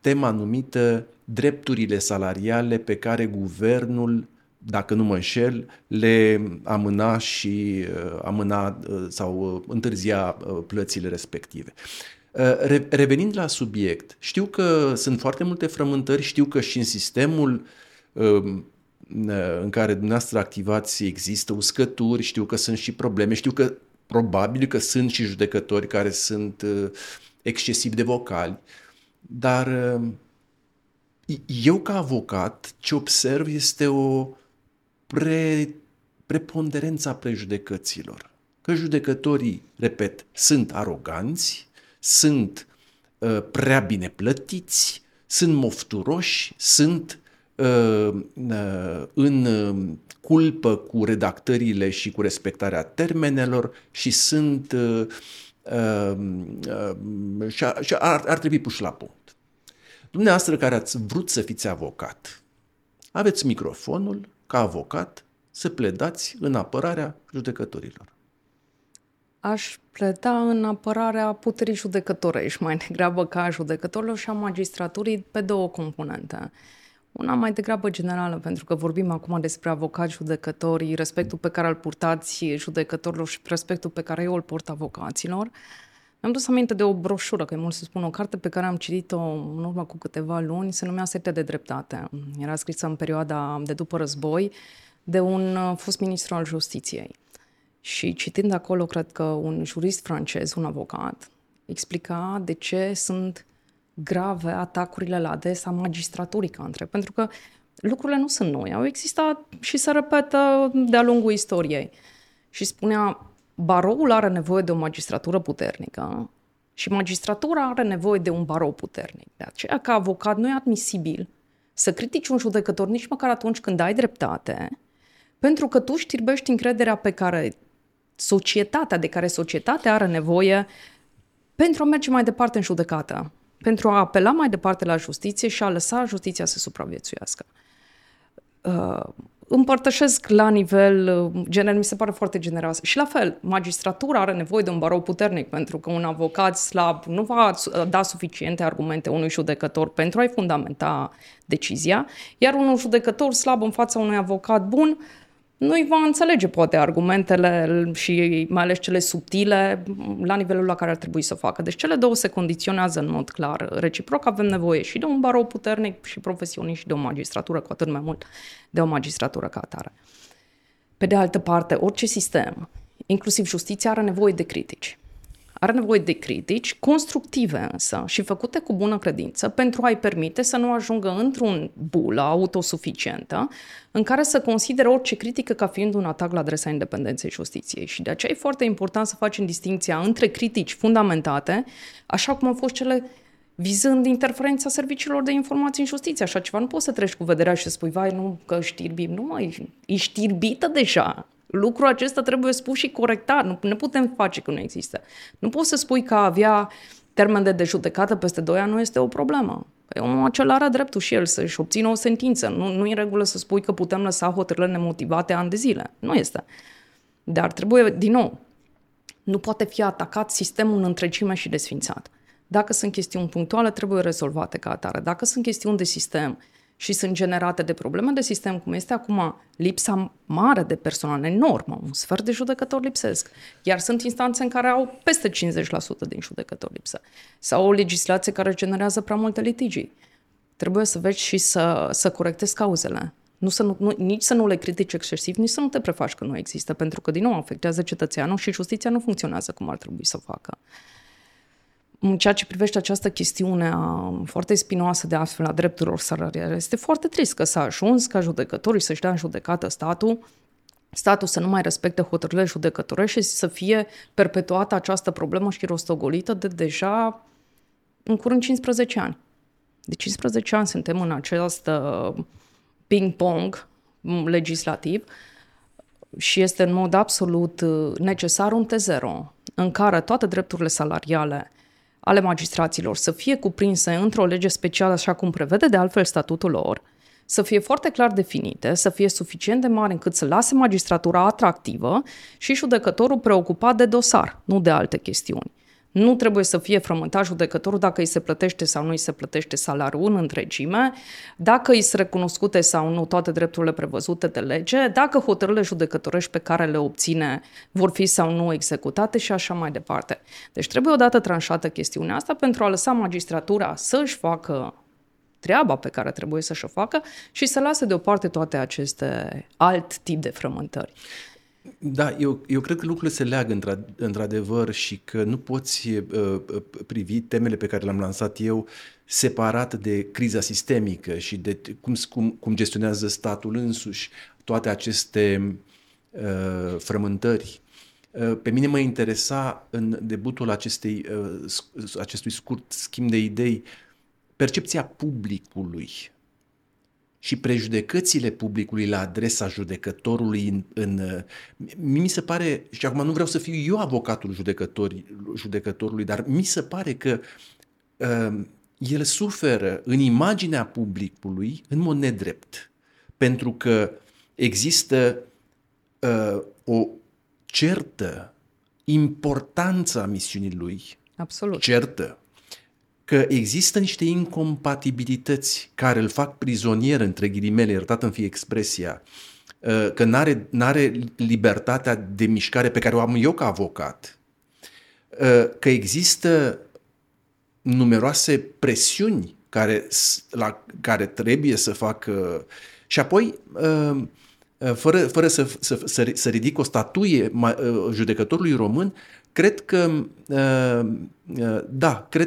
tema numită drepturile salariale pe care guvernul, dacă nu mă înșel, le amâna și sau întârzia plățile respective. Revenind la subiect, știu că sunt foarte multe frământări, știu că și în sistemul în care dumneavoastră activați există uscături, știu că sunt și probleme, știu că probabil că sunt și judecători care sunt excesiv de vocali, dar eu ca avocat ce observ este o preponderență a prejudecăților. Că judecătorii, repet, sunt aroganți, sunt prea bine plătiți, sunt mofturoși, sunt în culpă cu redactările și cu respectarea termenelor și sunt și ar trebui puși la punct. Dumneavoastră care ați vrut să fiți avocat, aveți microfonul ca avocat să pledați în apărarea judecătorilor. Aș pleda în apărarea puterii judecătorești, mai degrabă ca a judecătorilor și a magistraturii, pe două componente. Una mai degrabă generală, pentru că vorbim acum despre avocați, judecători, respectul pe care îl purtați judecătorilor și respectul pe care eu îl port avocaților. Mi-am dus aminte de o broșură, că e mult să spun, o carte pe care am citit-o în urmă cu câteva luni, se numea Sete de dreptate. Era scrisă în perioada de după război de un fost ministru al justiției. Și citind acolo, cred că un jurist francez, un avocat, explica de ce sunt grave atacurile la adresa magistraturii ca întreg. Pentru că lucrurile nu sunt noi, au existat și se repetă de-a lungul istoriei. Și spunea, baroul are nevoie de o magistratură puternică și magistratura are nevoie de un barou puternic. De aceea, ca avocat, nu e admisibil să critici un judecător nici măcar atunci când ai dreptate, pentru că tu știrbești încrederea pe care societatea are nevoie pentru a merge mai departe în judecată, pentru a apela mai departe la justiție și a lăsa justiția să supraviețuiască. Împărtășesc la nivel general, mi se pare foarte generoasă. Și la fel, magistratura are nevoie de un barou puternic, pentru că un avocat slab nu va da suficiente argumente unui judecător pentru a-i fundamenta decizia, iar un judecător slab în fața unui avocat bun nu-i va înțelege poate argumentele și mai ales cele subtile la nivelul la care ar trebui să o facă. Deci cele două se condiționează în mod clar reciproc. Avem nevoie și de un barou puternic și profesionist și de o magistratură, cu atât mai mult de o magistratură ca atare. Pe de altă parte, orice sistem, inclusiv justiția, are nevoie de critici. Are nevoie de critici constructive însă și făcute cu bună credință pentru a-i permite să nu ajungă într-un bulă autosuficientă în care să consideră orice critică ca fiind un atac la adresa independenței justiției. Și de aceea e foarte important să facem distinția între critici fundamentate, așa cum au fost cele vizând interferența serviciilor de informații în justiție. Așa ceva nu poți să treci cu vederea și să spui, vai, nu, că știrbim, nu mai, e știrbită deja. Lucrul acesta trebuie spus și corectat, nu putem face că nu există. Nu poți să spui că avea termen de judecată peste 2 ani nu este o problemă. Omul acela are dreptul și el să-și obțină o sentință. Nu e în regulă să spui că putem lăsa hotărârile nemotivate ani de zile. Nu este. Dar trebuie, din nou, nu poate fi atacat sistemul în întregime și desfințat. Dacă sunt chestiuni punctuale, trebuie rezolvate ca atare. Dacă sunt chestiuni de sistem și sunt generate de probleme de sistem, cum este acum lipsa mare de personal, enormă, un sfert de judecători lipsesc, iar sunt instanțe în care au peste 50% din judecători lipsă, sau o legislație care generează prea multe litigii. Trebuie să vezi și să corectezi cauzele, nici să nu le critici excesiv, nici să nu te prefaci că nu există, pentru că, din nou, afectează cetățeanul și justiția nu funcționează cum ar trebui să facă. În ceea ce privește această chestiune foarte spinoasă de astfel a drepturilor salariale, este foarte trist că s-a ajuns ca judecătorii să-și dea în judecată statul să nu mai respecte hotărârile judecătorești și să fie perpetuată această problemă și rostogolită de deja în curând 15 ani. De 15 ani suntem în acest ping-pong legislativ și este în mod absolut necesar un T0 în care toate drepturile salariale ale magistraților să fie cuprinse într-o lege specială, așa cum prevede de altfel statutul lor, să fie foarte clar definite, să fie suficient de mare încât să lase magistratura atractivă și judecătorul preocupat de dosar, nu de alte chestiuni. Nu trebuie să fie frământat judecătorul dacă îi se plătește sau nu îi se plătește salariul în întregime, dacă îi sunt recunoscute sau nu toate drepturile prevăzute de lege, dacă hotărârile judecătorești pe care le obține vor fi sau nu executate și așa mai departe. Deci trebuie odată tranșată chestiunea asta pentru a lăsa magistratura să-și facă treaba pe care trebuie să-și o facă și să lase deoparte toate aceste alt tip de frământări. Da, eu cred că lucrurile se leagă într-adevăr și că nu poți privi temele pe care le-am lansat eu separat de criza sistemică și de cum gestionează statul însuși toate aceste frământări. Pe mine mă interesa în debutul acestui scurt schimb de idei percepția publicului și prejudecățile publicului la adresa judecătorului mi se pare, și acum nu vreau să fiu eu avocatul judecătorului, dar mi se pare că el suferă în imaginea publicului în mod nedrept, pentru că există o certă importanță a misiunii lui. Absolut. Certă. Că există niște incompatibilități care îl fac prizonier, între ghilimele, iertată-mi fie expresia, că n-are libertatea de mișcare pe care o am eu ca avocat, că există numeroase presiuni la care trebuie să facă și apoi, fără să ridic o statuie judecătorului român, Cred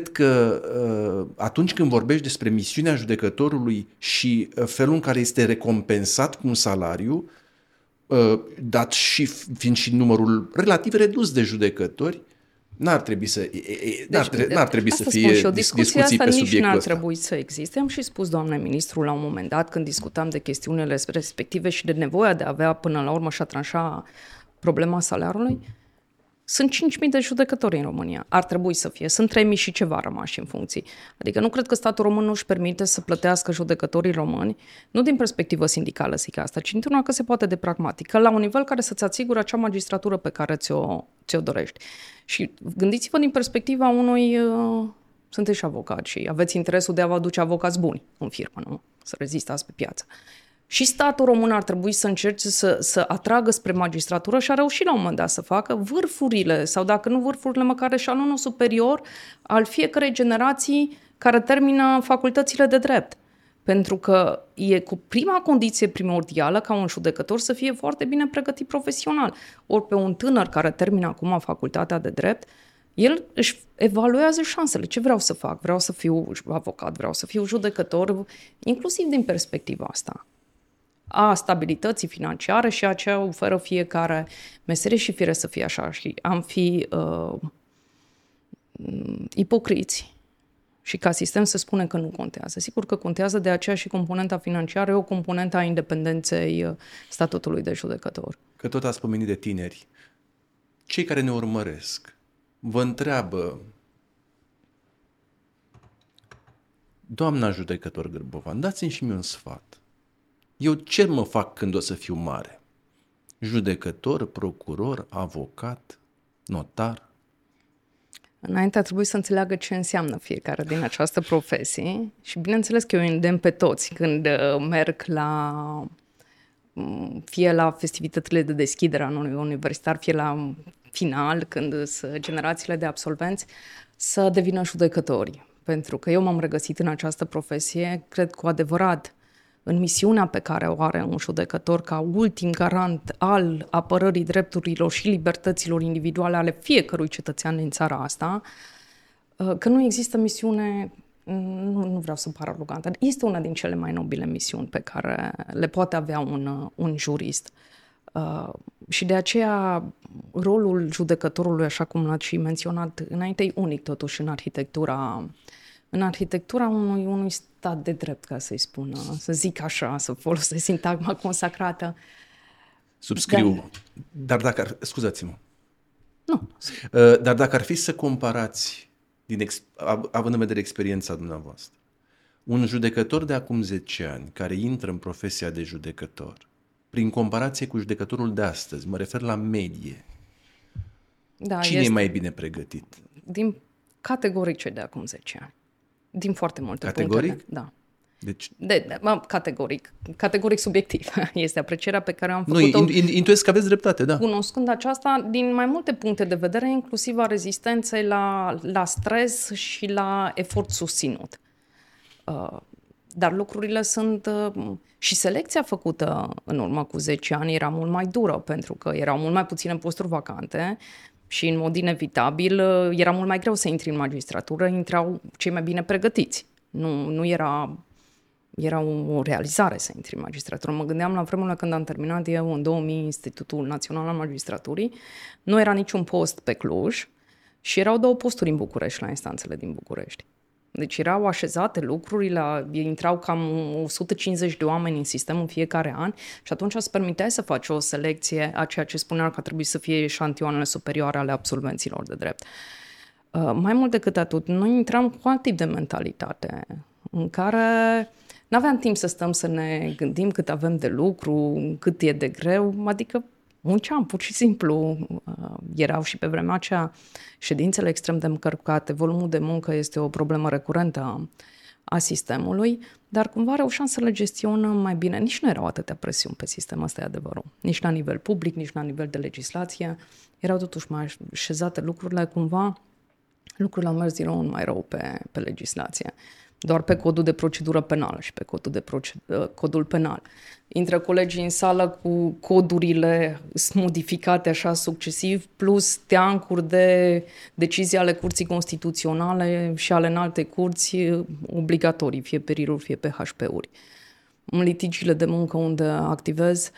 că atunci când vorbești despre misiunea judecătorului și felul în care este recompensat cu un salariu, dat și fiind și numărul relativ redus de judecători, n-ar trebui să fie discuții pe subiectul ăsta. Nici n-ar trebui să existe. Am și spus, doamne ministru, la un moment dat, când discutam de chestiunile respective și de nevoia de a avea până la urmă și a tranșa problema salariului, sunt 5.000 de judecători în România. Ar trebui să fie. Sunt 3.000 și ceva rămași în funcții. Adică nu cred că statul român nu își permite să plătească judecătorii români, nu din perspectivă sindicală, zic asta, ci într-una că se poate de pragmatică, la un nivel care să-ți asigure acea magistratură pe care ți-o dorești. Și gândiți-vă din perspectiva unui... sunteți și avocat și aveți interesul de a vă aduce avocați buni în firmă, nu? Să rezistați pe piață. Și statul român ar trebui să încerce să atragă spre magistratură și a reușit la un moment dat să facă vârfurile, sau dacă nu vârfurile, măcar eșalonul superior al fiecărei generații care termină facultățile de drept. Pentru că e cu prima condiție primordială ca un judecător să fie foarte bine pregătit profesional. Ori pe un tânăr care termină acum facultatea de drept, el își evaluează șansele. Ce vreau să fac? Vreau să fiu avocat, vreau să fiu judecător, inclusiv din perspectiva asta a stabilității financiare și a ce oferă fiecare meserie și fire să fie așa. Și am fi ipocriți și ca sistem se spune că nu contează. Sigur că contează, de aceea și componenta financiară e o componentă a independenței statutului de judecător. Că tot ați pomenit de tineri. Cei care ne urmăresc vă întreabă: doamna judecător Gîrbovan, dați-mi și mie un sfat. Eu ce mă fac când o să fiu mare? Judecător, procuror, avocat, notar? Înainte a trebuit să înțeleagă ce înseamnă fiecare din această profesie și bineînțeles că eu îi îndemn pe toți când merg fie la festivitățile de deschidere a unui universitar, fie la final, când sunt generațiile de absolvenți, să devină judecători. Pentru că eu m-am regăsit în această profesie, cred cu adevărat, în misiunea pe care o are un judecător ca ultim garant al apărării drepturilor și libertăților individuale ale fiecărui cetățean din țara asta, că nu există misiune, nu vreau să par arogant, dar este una din cele mai nobile misiuni pe care le poate avea un jurist. Și de aceea rolul judecătorului, așa cum l-ați și menționat înainte, e unic totuși în arhitectura unui stat de drept, ca să-i spun, să zic așa, să folosesc sintagma consacrată. Subscriu. Dar dacă ar fi să comparați având în vedere experiența dumneavoastră, un judecător de acum 10 ani care intră în profesia de judecător, prin comparație cu judecătorul de astăzi, mă refer la medie, da, cine e mai bine pregătit? Din categorice de acum 10 ani. Din foarte multe puncte. Da. Deci... Categoric subiectiv este aprecierea pe care am făcut-o. Nu, intuiesc că aveți dreptate, da. Cunoscând aceasta din mai multe puncte de vedere, inclusiv a rezistenței la stres și la efort susținut. Dar lucrurile sunt... Și selecția făcută în urmă cu 10 ani era mult mai dură, pentru că erau mult mai puține posturi vacante și, în mod inevitabil, era mult mai greu să intri în magistratură, intrau cei mai bine pregătiți. Nu era o realizare să intri în magistratură. Mă gândeam la vremurile când am terminat eu în 2000 Institutul Național al Magistraturii, nu era niciun post pe Cluj și erau 2 posturi în București, la instanțele din București. Deci erau așezate lucrurile, intrau cam 150 de oameni în sistem în fiecare an și atunci îți permiteai să faci o selecție a ceea ce spuneam că trebuie să fie eșantioanele superioare ale absolvenților de drept. Mai mult decât atât, noi intram cu alt tip de mentalitate în care n-aveam timp să stăm să ne gândim cât avem de lucru, cât e de greu, adică munceam, pur și simplu. Erau și pe vremea aceea ședințele extrem de încărcate, volumul de muncă este o problemă recurentă a sistemului, dar cumva reușeam să le gestionăm mai bine. Nici nu erau atâtea presiuni pe sistem, asta e adevărul. Nici la nivel public, nici la nivel de legislație. Erau totuși mai șezate lucrurile, cumva lucrurile au mers din nou în mai rău pe legislație. Doar pe codul de procedură penală și pe codul penal. Intră colegii în sală cu codurile modificate așa succesiv, plus teancuri de decizii ale Curții Constituționale și ale înaltei curți obligatorii, fie pe RIR-uri, fie pe HP-uri. În litigiile de muncă unde activez,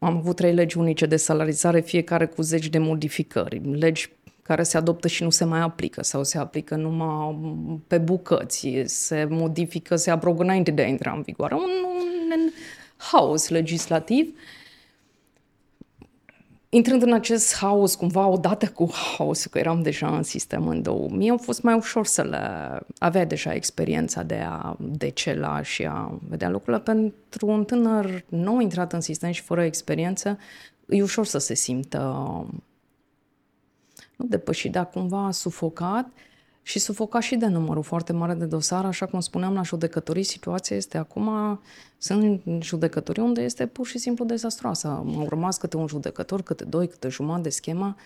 am avut 3 legi unice de salarizare, fiecare cu zeci de modificări. Legi care se adoptă și nu se mai aplică sau se aplică numai pe bucăți, se modifică, se abrogă înainte de a intra în vigoare. Un haos legislativ. Intrând în acest haos, cumva, odată cu haosul, că eram deja în sistem în 2000, a fost mai ușor să le... Avea deja experiența de a decela și a vedea lucrurile. Pentru un tânăr nou intrat în sistem și fără experiență, e ușor să se simtă... Nu depășit, dar cumva sufocat și sufocat și de numărul foarte mare de dosare. Așa cum spuneam, la judecătorii situația este acum, sunt judecătorii unde este pur și simplu dezastroasă. Au rămas câte un judecător, câte 2, câte jumătate de schema.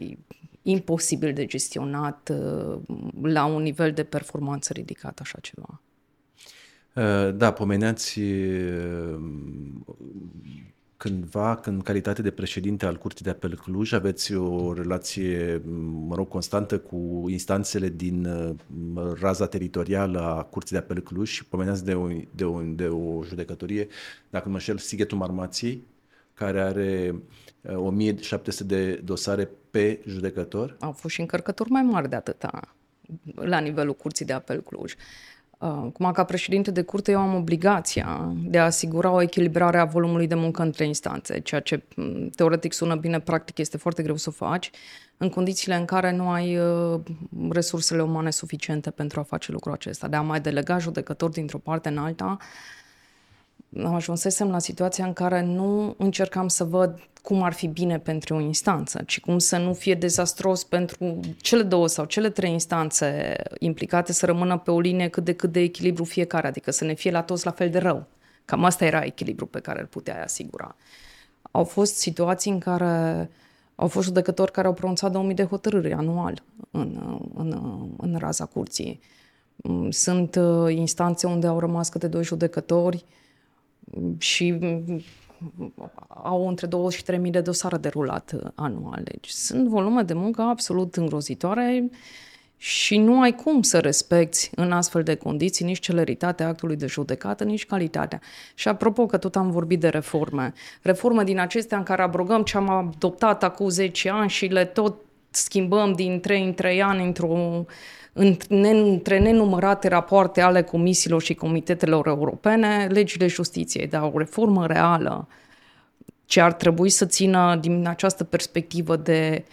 E imposibil de gestionat la un nivel de performanță ridicat așa ceva. Da, pomeneați... Cândva, în calitate de președinte al Curții de Apel Cluj, aveți o relație, mă rog, constantă cu instanțele din raza teritorială a Curții de Apel Cluj și pomeneați de o judecătorie, dacă nu mă înșel, Sighetul Marmației, care are 1700 de dosare pe judecător. Au fost și încărcături mai mari de atâta la nivelul Curții de Apel Cluj. Acum, ca președinte de curte, eu am obligația de a asigura o echilibrare a volumului de muncă între instanțe, ceea ce teoretic sună bine, practic este foarte greu să o faci, în condițiile în care nu ai resursele umane suficiente pentru a face lucrul acesta. De a mai delega judecători dintr-o parte în alta, ajunsesem la situația în care nu încercam să văd cum ar fi bine pentru o instanță, ci cum să nu fie dezastros pentru cele 2 sau cele 3 instanțe implicate să rămână pe o linie cât de echilibru fiecare, adică să ne fie la toți la fel de rău. Cam asta era echilibru pe care îl puteai asigura. Au fost situații în care au fost judecători care au pronunțat 2000 de hotărâri anual în raza curții. Sunt instanțe unde au rămas câte 2 judecători și au între 2 și 3.000 de dosare derulat anual. Deci sunt volume de muncă absolut îngrozitoare și nu ai cum să respecti în astfel de condiții nici celeritatea actului de judecată, nici calitatea. Și apropo că tot am vorbit de reforme. Reforme din acestea în care abrogăm ce am adoptat acum 10 ani și le tot schimbăm din 3 în 3 ani între nenumărate rapoarte ale comisiilor și comitetelor europene, legile justiției, dar o reformă reală ce ar trebui să țină din această perspectivă de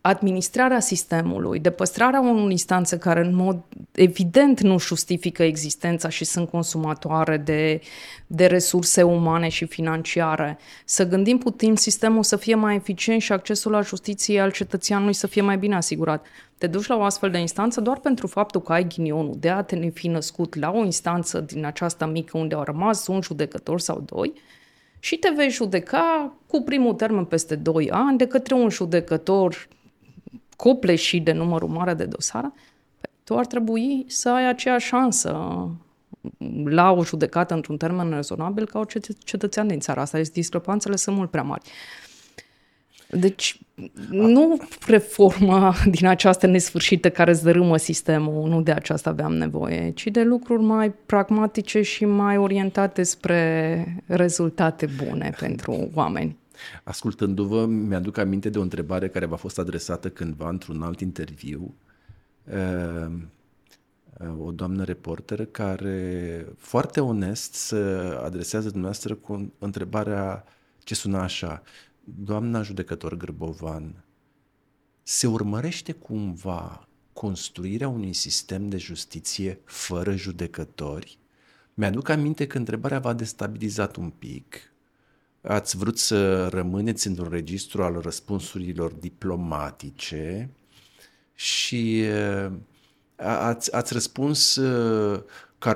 administrarea sistemului, de păstrarea unor instanțe care în mod evident nu justifică existența și sunt consumatoare de resurse umane și financiare. Să gândim putem sistemul să fie mai eficient și accesul la justiție al cetățeanului să fie mai bine asigurat. Te duci la o astfel de instanță doar pentru faptul că ai ghinionul de a te fi născut la o instanță din aceasta mică unde au rămas un judecător sau doi, și te vei judeca cu primul termen peste 2 ani de către un judecător copleșit de numărul mare de dosare. Tu ar trebui să ai aceeași șansă la o judecată într-un termen rezonabil ca orice cetățean din țara asta. Deci discrepanțele sunt mult prea mari. Deci nu reforma din această nesfârșită care îți dărâmă sistemul, nu de aceasta aveam nevoie, ci de lucruri mai pragmatice și mai orientate spre rezultate bune pentru oameni. Ascultându-vă, mi-aduc aminte de o întrebare care v-a fost adresată cândva într-un alt interviu. O doamnă reporteră care foarte onest se adresează dumneavoastră cu întrebarea ce suna așa: doamna judecător Gîrbovan, se urmărește cumva construirea unui sistem de justiție fără judecători? Mi-aduc aminte că întrebarea v-a destabilizat un pic. Ați vrut să rămâneți într-un registru al răspunsurilor diplomatice și ați răspuns că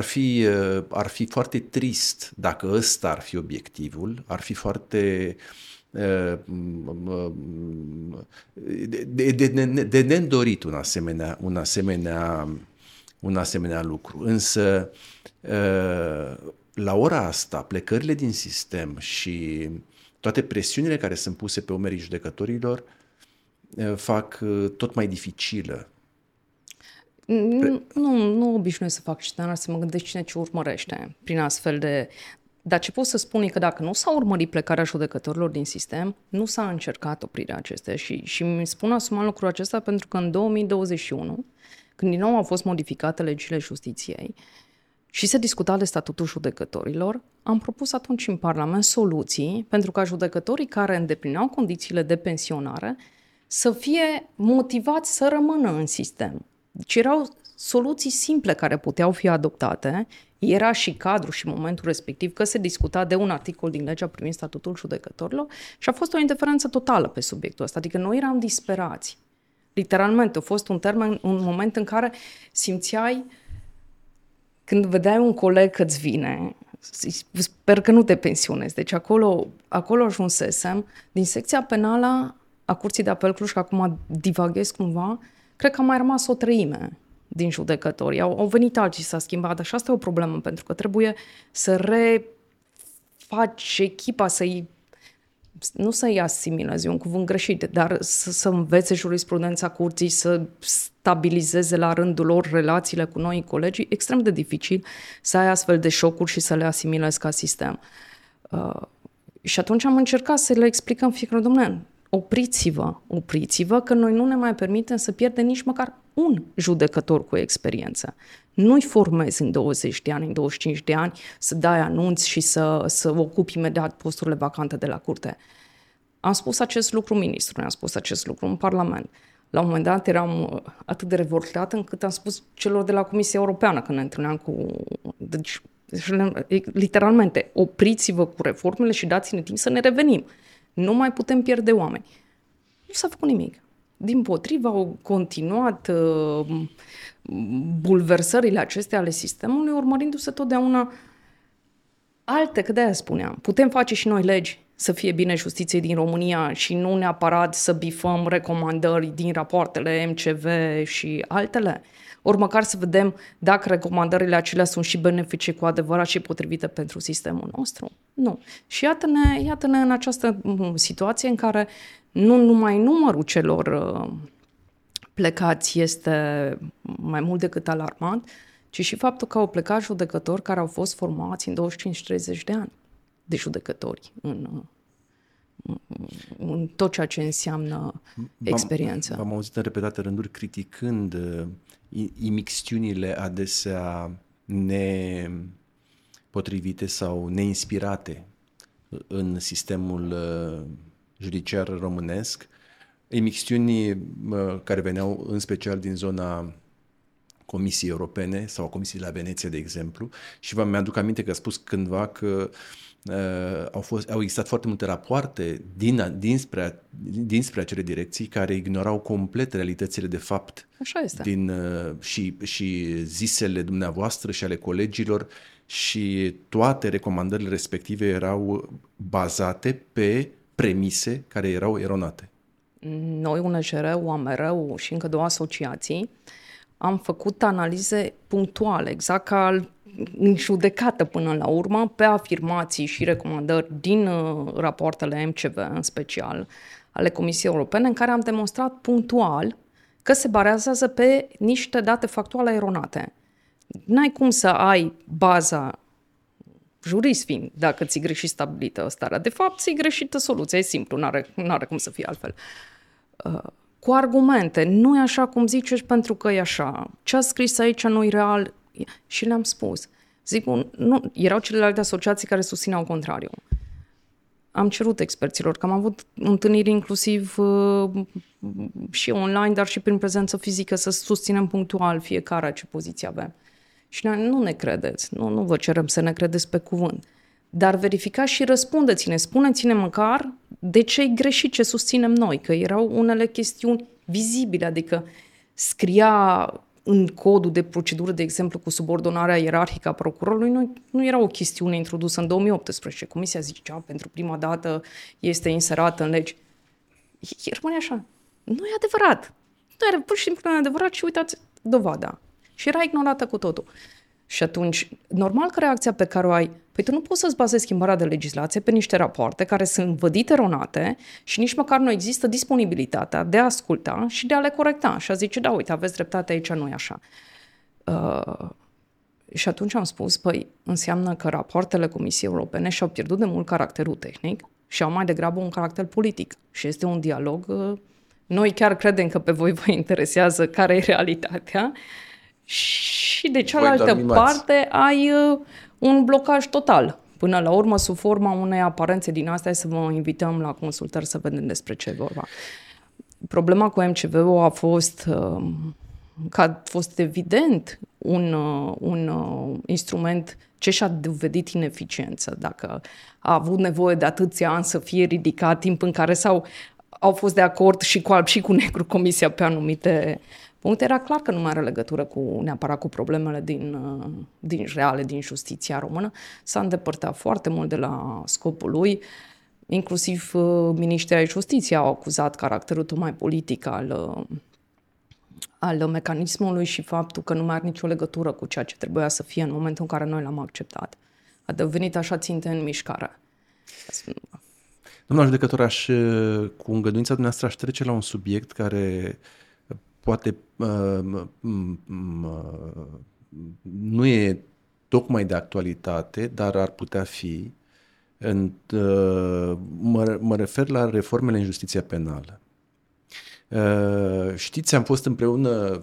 ar fi foarte trist dacă ăsta ar fi obiectivul, ar fi foarte de neîndorit un asemenea lucru. Însă la ora asta plecările din sistem și toate presiunile care sunt puse pe umerii judecătorilor fac tot mai dificilă. Nu obișnuiesc să fac citarea, să mă gândesc cine ce urmărește prin astfel de... Dar ce pot să spun e că dacă nu s-a urmărit plecarea judecătorilor din sistem, nu s-a încercat oprirea acesteia. Și îmi spun asumat lucrul acesta pentru că în 2021, când din nou au fost modificate legile justiției și se discuta de statutul judecătorilor, am propus atunci în Parlament soluții pentru ca judecătorii care îndeplineau condițiile de pensionare să fie motivați să rămână în sistem. Deci erau soluții simple care puteau fi adoptate. Era și cadru și momentul respectiv că se discuta de un articol din legea privind statutul judecătorilor și a fost o indiferență totală pe subiectul ăsta. Adică noi eram disperați. Literalmente, a fost un moment în care simțeai, când vedeai un coleg că îți vine, sper că nu te pensionezi. Deci acolo ajunsesem. Din secția penală a Curții de Apel Cluj, că acum divaghez cumva, cred că a mai rămas o treime din judecători. Au venit alții, s-a schimbat, dar și asta e o problemă, pentru că trebuie să refaci echipa, nu să-i asimilezi, e un cuvânt greșit, dar să învețe jurisprudența curții, să stabilizeze la rândul lor relațiile cu noi colegii, extrem de dificil să ai astfel de șocuri și să le asimilezi ca sistem. Și atunci am încercat să le explicăm fiecare, domnule, opriți-vă, că noi nu ne mai permitem să pierdem nici măcar un judecător cu experiență. Nu-i formezi în 20 de ani, în 25 de ani, să dai anunț și să ocupi imediat posturile vacante de la curte. Am spus acest lucru ministrului, am spus acest lucru în Parlament. La un moment dat eram atât de revoltat încât am spus celor de la Comisia Europeană, când ne întâlneam cu... Deci, literalmente, opriți-vă cu reformele și dați-ne timp să ne revenim. Nu mai putem pierde oameni. Nu s-a făcut nimic. Dimpotrivă, au continuat bulversările acestea ale sistemului, urmărindu-se totdeauna alte, că de-aia spuneam, putem face și noi legi să fie bine justiției din România și nu neapărat să bifăm recomandări din rapoartele MCV și altele. Ori măcar să vedem dacă recomandările acelea sunt și beneficii cu adevărat și potrivite pentru sistemul nostru. Nu. Și iată-ne în această situație în care nu numai numărul celor plecați este mai mult decât alarmant, ci și faptul că au plecat judecători care au fost formați în 25-30 de ani de judecători în tot ceea ce înseamnă experiența. V-am auzit în repetate rânduri criticând imixtiunile adesea nepotrivite sau neinspirate în sistemul judiciar românesc, emixtiuni care veneau în special din zona Comisiei Europene sau Comisiei la Veneția, de exemplu, și mi-aduc aminte că a spus cândva că au existat foarte multe rapoarte dinspre acele direcții care ignorau complet realitățile de fapt și zisele dumneavoastră și ale colegilor, și toate recomandările respective erau bazate pe premise care erau eronate. Noi, UNJR, UAMR și încă două asociații, am făcut analize punctuale, exact ca în judecată până la urmă, pe afirmații și recomandări din rapoartele MCV, în special, ale Comisiei Europene, în care am demonstrat punctual că se bazează pe niște date factuale eronate. N-ai cum să ai baza juris fiind, dacă ți-i greșit stabilită starea. De fapt, ți-i greșită soluția, e simplu, n-are cum să fie altfel. Cu argumente, nu e așa cum zicești pentru că e așa, ce a scris aici nu e real, și le-am spus. Zic, nu, erau celelalte asociații care susțineau contrariul. Am cerut experților, că am avut întâlniri inclusiv și online, dar și prin prezență fizică, să susținem punctual fiecare ce poziție avem. Și noi, nu ne credeți, nu vă cerem să ne credeți pe cuvânt, dar verificați și răspundeți-ne, spuneți-ne măcar de ce e greșit ce susținem noi, că erau unele chestiuni vizibile, adică scria în codul de procedură, de exemplu, cu subordonarea ierarhică a procurorului, nu era o chestiune introdusă în 2018. Comisia zicea, pentru prima dată este inserată în legi. Rămâne așa. Nu e adevărat. Nu era pur și simplu adevărat și uitați dovada. Și era ignorată cu totul. Și atunci, normal că reacția pe care o ai, păi tu nu poți să-ți bazezi schimbarea de legislație pe niște rapoarte care sunt vădite eronate și nici măcar nu există disponibilitatea de a asculta și de a le corecta. Și a zice, da, uite, aveți dreptate aici, nu e așa. Și atunci am spus, păi, înseamnă că rapoartele Comisiei Europene și-au pierdut de mult caracterul tehnic și au mai degrabă un caracter politic. Și este un dialog, noi chiar credem că pe voi vă interesează care e realitatea, și de cealaltă parte ai un blocaj total. Până la urmă, sub forma unei aparențe din astea, să vă invităm la consultări să vedem despre ce e vorba. Problema cu MCV-ul a fost că a fost evident un instrument ce și-a dovedit ineficiență. Dacă a avut nevoie de atâția ani să fie ridicat, timp în care au fost de acord și cu alb și cu negru Comisia pe anumite puncte, era clar că nu mai are legătură neapărat cu problemele reale, din justiția română. S-a îndepărtat foarte mult de la scopul lui. Inclusiv miniștrii ai justiției au acuzat caracterul tot mai politic al mecanismului și faptul că nu mai are nicio legătură cu ceea ce trebuia să fie în momentul în care noi l-am acceptat. A devenit așa ținte în mișcare. Doamna judecător, cu îngăduința dumneavoastră aș trece la un subiect care poate nu e tocmai de actualitate, dar ar putea fi. Mă refer la reformele în justiția penală. Știți, am fost împreună,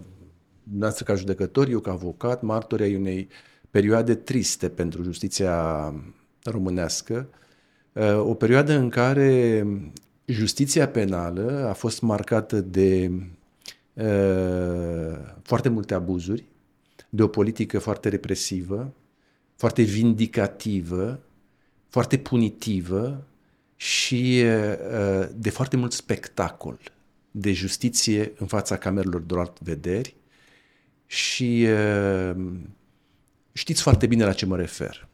noastră ca judecători, eu ca avocat, martori ai unei perioade triste pentru justiția românească, o perioadă în care justiția penală a fost marcată de foarte multe abuzuri, de o politică foarte represivă, foarte vindicativă, foarte punitivă și de foarte mult spectacol de justiție în fața camerelor de luat vederi și știți foarte bine la ce mă refer.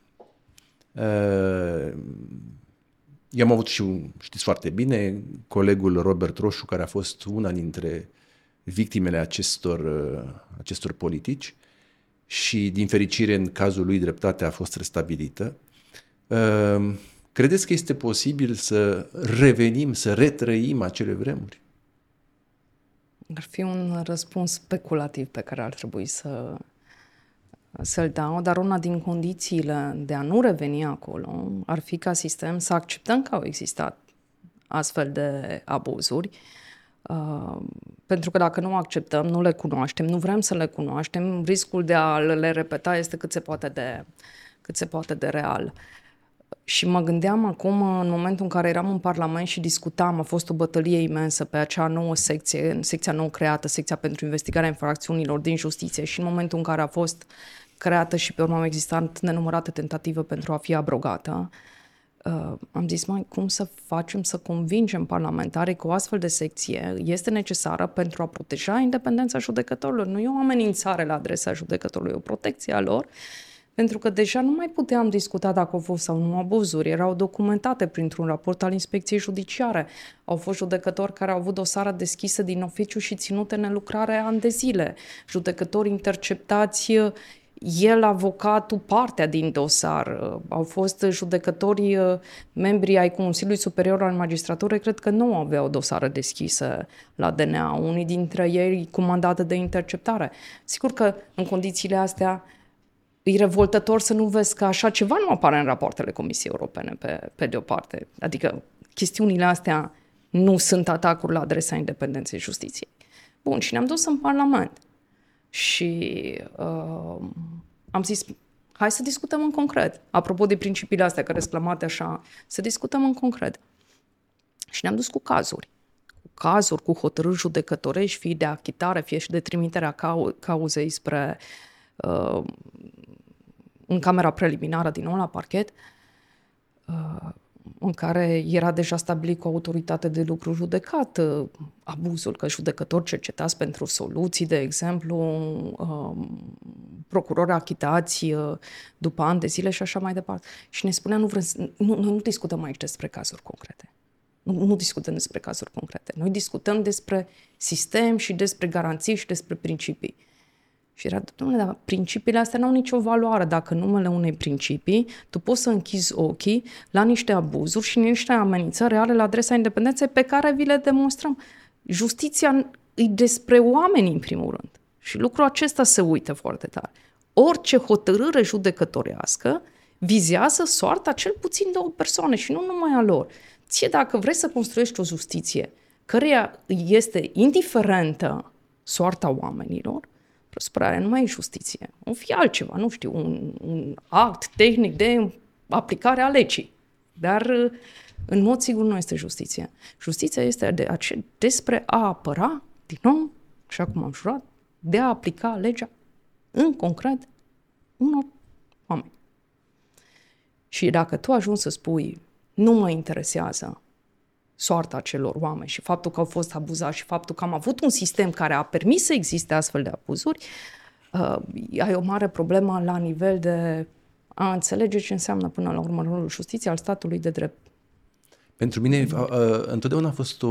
Eu am avut știți foarte bine, colegul Robert Roșu, care a fost una dintre victimele acestor politici și, din fericire, în cazul lui dreptatea a fost restabilită. Credeți că este posibil să revenim, să retrăim acele vremuri? Ar fi un răspuns speculativ pe care ar trebui să-l dau, dar una din condițiile de a nu reveni acolo ar fi ca sistem să acceptăm că au existat astfel de abuzuri, pentru că dacă nu acceptăm, nu le cunoaștem, nu vrem să le cunoaștem, riscul de a le repeta este cât se poate de real. Și mă gândeam acum, în momentul în care eram în Parlament și discutam, a fost o bătălie imensă pe acea nouă secție, secția nou creată, secția pentru investigarea infracțiunilor din justiție, și în momentul în care a fost creată și pe urmă au existat nenumărate tentative pentru a fi abrogată, am zis, cum să facem să convingem parlamentarii că o astfel de secție este necesară pentru a proteja independența judecătorilor. Nu e o amenințare la adresa judecătorului, e o protecție a lor, pentru că deja nu mai puteam discuta dacă au fost sau nu abuzuri, erau documentate printr-un raport al Inspecției Judiciare. Au fost judecători care au avut dosare deschise din oficiu și ținute în lucrare ani de zile, judecători interceptați, el, avocatul, partea din dosar. Au fost judecători, membri ai Consiliului Superior al Magistraturii, cred că nu aveau dosare deschise la DNA, unii dintre ei cu mandate de interceptare. Sigur că în condițiile astea e revoltător să nu vezi că așa ceva nu apare în rapoartele Comisiei Europene, pe de o parte. Adică chestiunile astea nu sunt atacuri la adresa independenței justiției. Bun, și ne-am dus în Parlament. Și am zis, hai să discutăm în concret. Apropo de principiile astea care sunt clamate așa, să discutăm în concret. Și ne-am dus cu cazuri. Cu cazuri, cu hotărâri judecătorești, fie de achitare, fie și de trimiterea cauzei spre în camera preliminară din nou la parchet, în care era deja stabilit cu autoritate de lucru judecat abuzul, că judecători cercetați pentru soluții, de exemplu, procurori achitați după ani de zile și așa mai departe. Și ne spunea, nu discutăm aici despre cazuri concrete. Nu discutăm despre cazuri concrete. Noi discutăm despre sistem și despre garanții și despre principii. Și era, dom'le, dar principiile astea n-au nicio valoare. Dacă în numele unei principii tu poți să închizi ochii la niște abuzuri și niște amenințări reale la adresa independenței pe care vi le demonstrăm. Justiția e despre oameni, în primul rând. Și lucrul acesta se uită foarte tare. Orice hotărâre judecătorească vizează soarta cel puțin de o persoană și nu numai a lor. Ție, dacă vrei să construiești o justiție căreia este indiferentă soarta oamenilor, răsprarea nu mai e justiție. O fi altceva, nu știu, un act tehnic de aplicare a legii. Dar în mod sigur nu este justiție. Justiția este despre a apăra, din nou, așa cum am jurat, de a aplica legea în concret unor oameni. Și dacă tu ajungi să spui, nu mă interesează soarta celor oameni și faptul că au fost abuzați și faptul că am avut un sistem care a permis să existe astfel de abuzuri, ai o mare problemă la nivel de a înțelege ce înseamnă până la urmă rolul justiției al statului de drept. Pentru mine întotdeauna a fost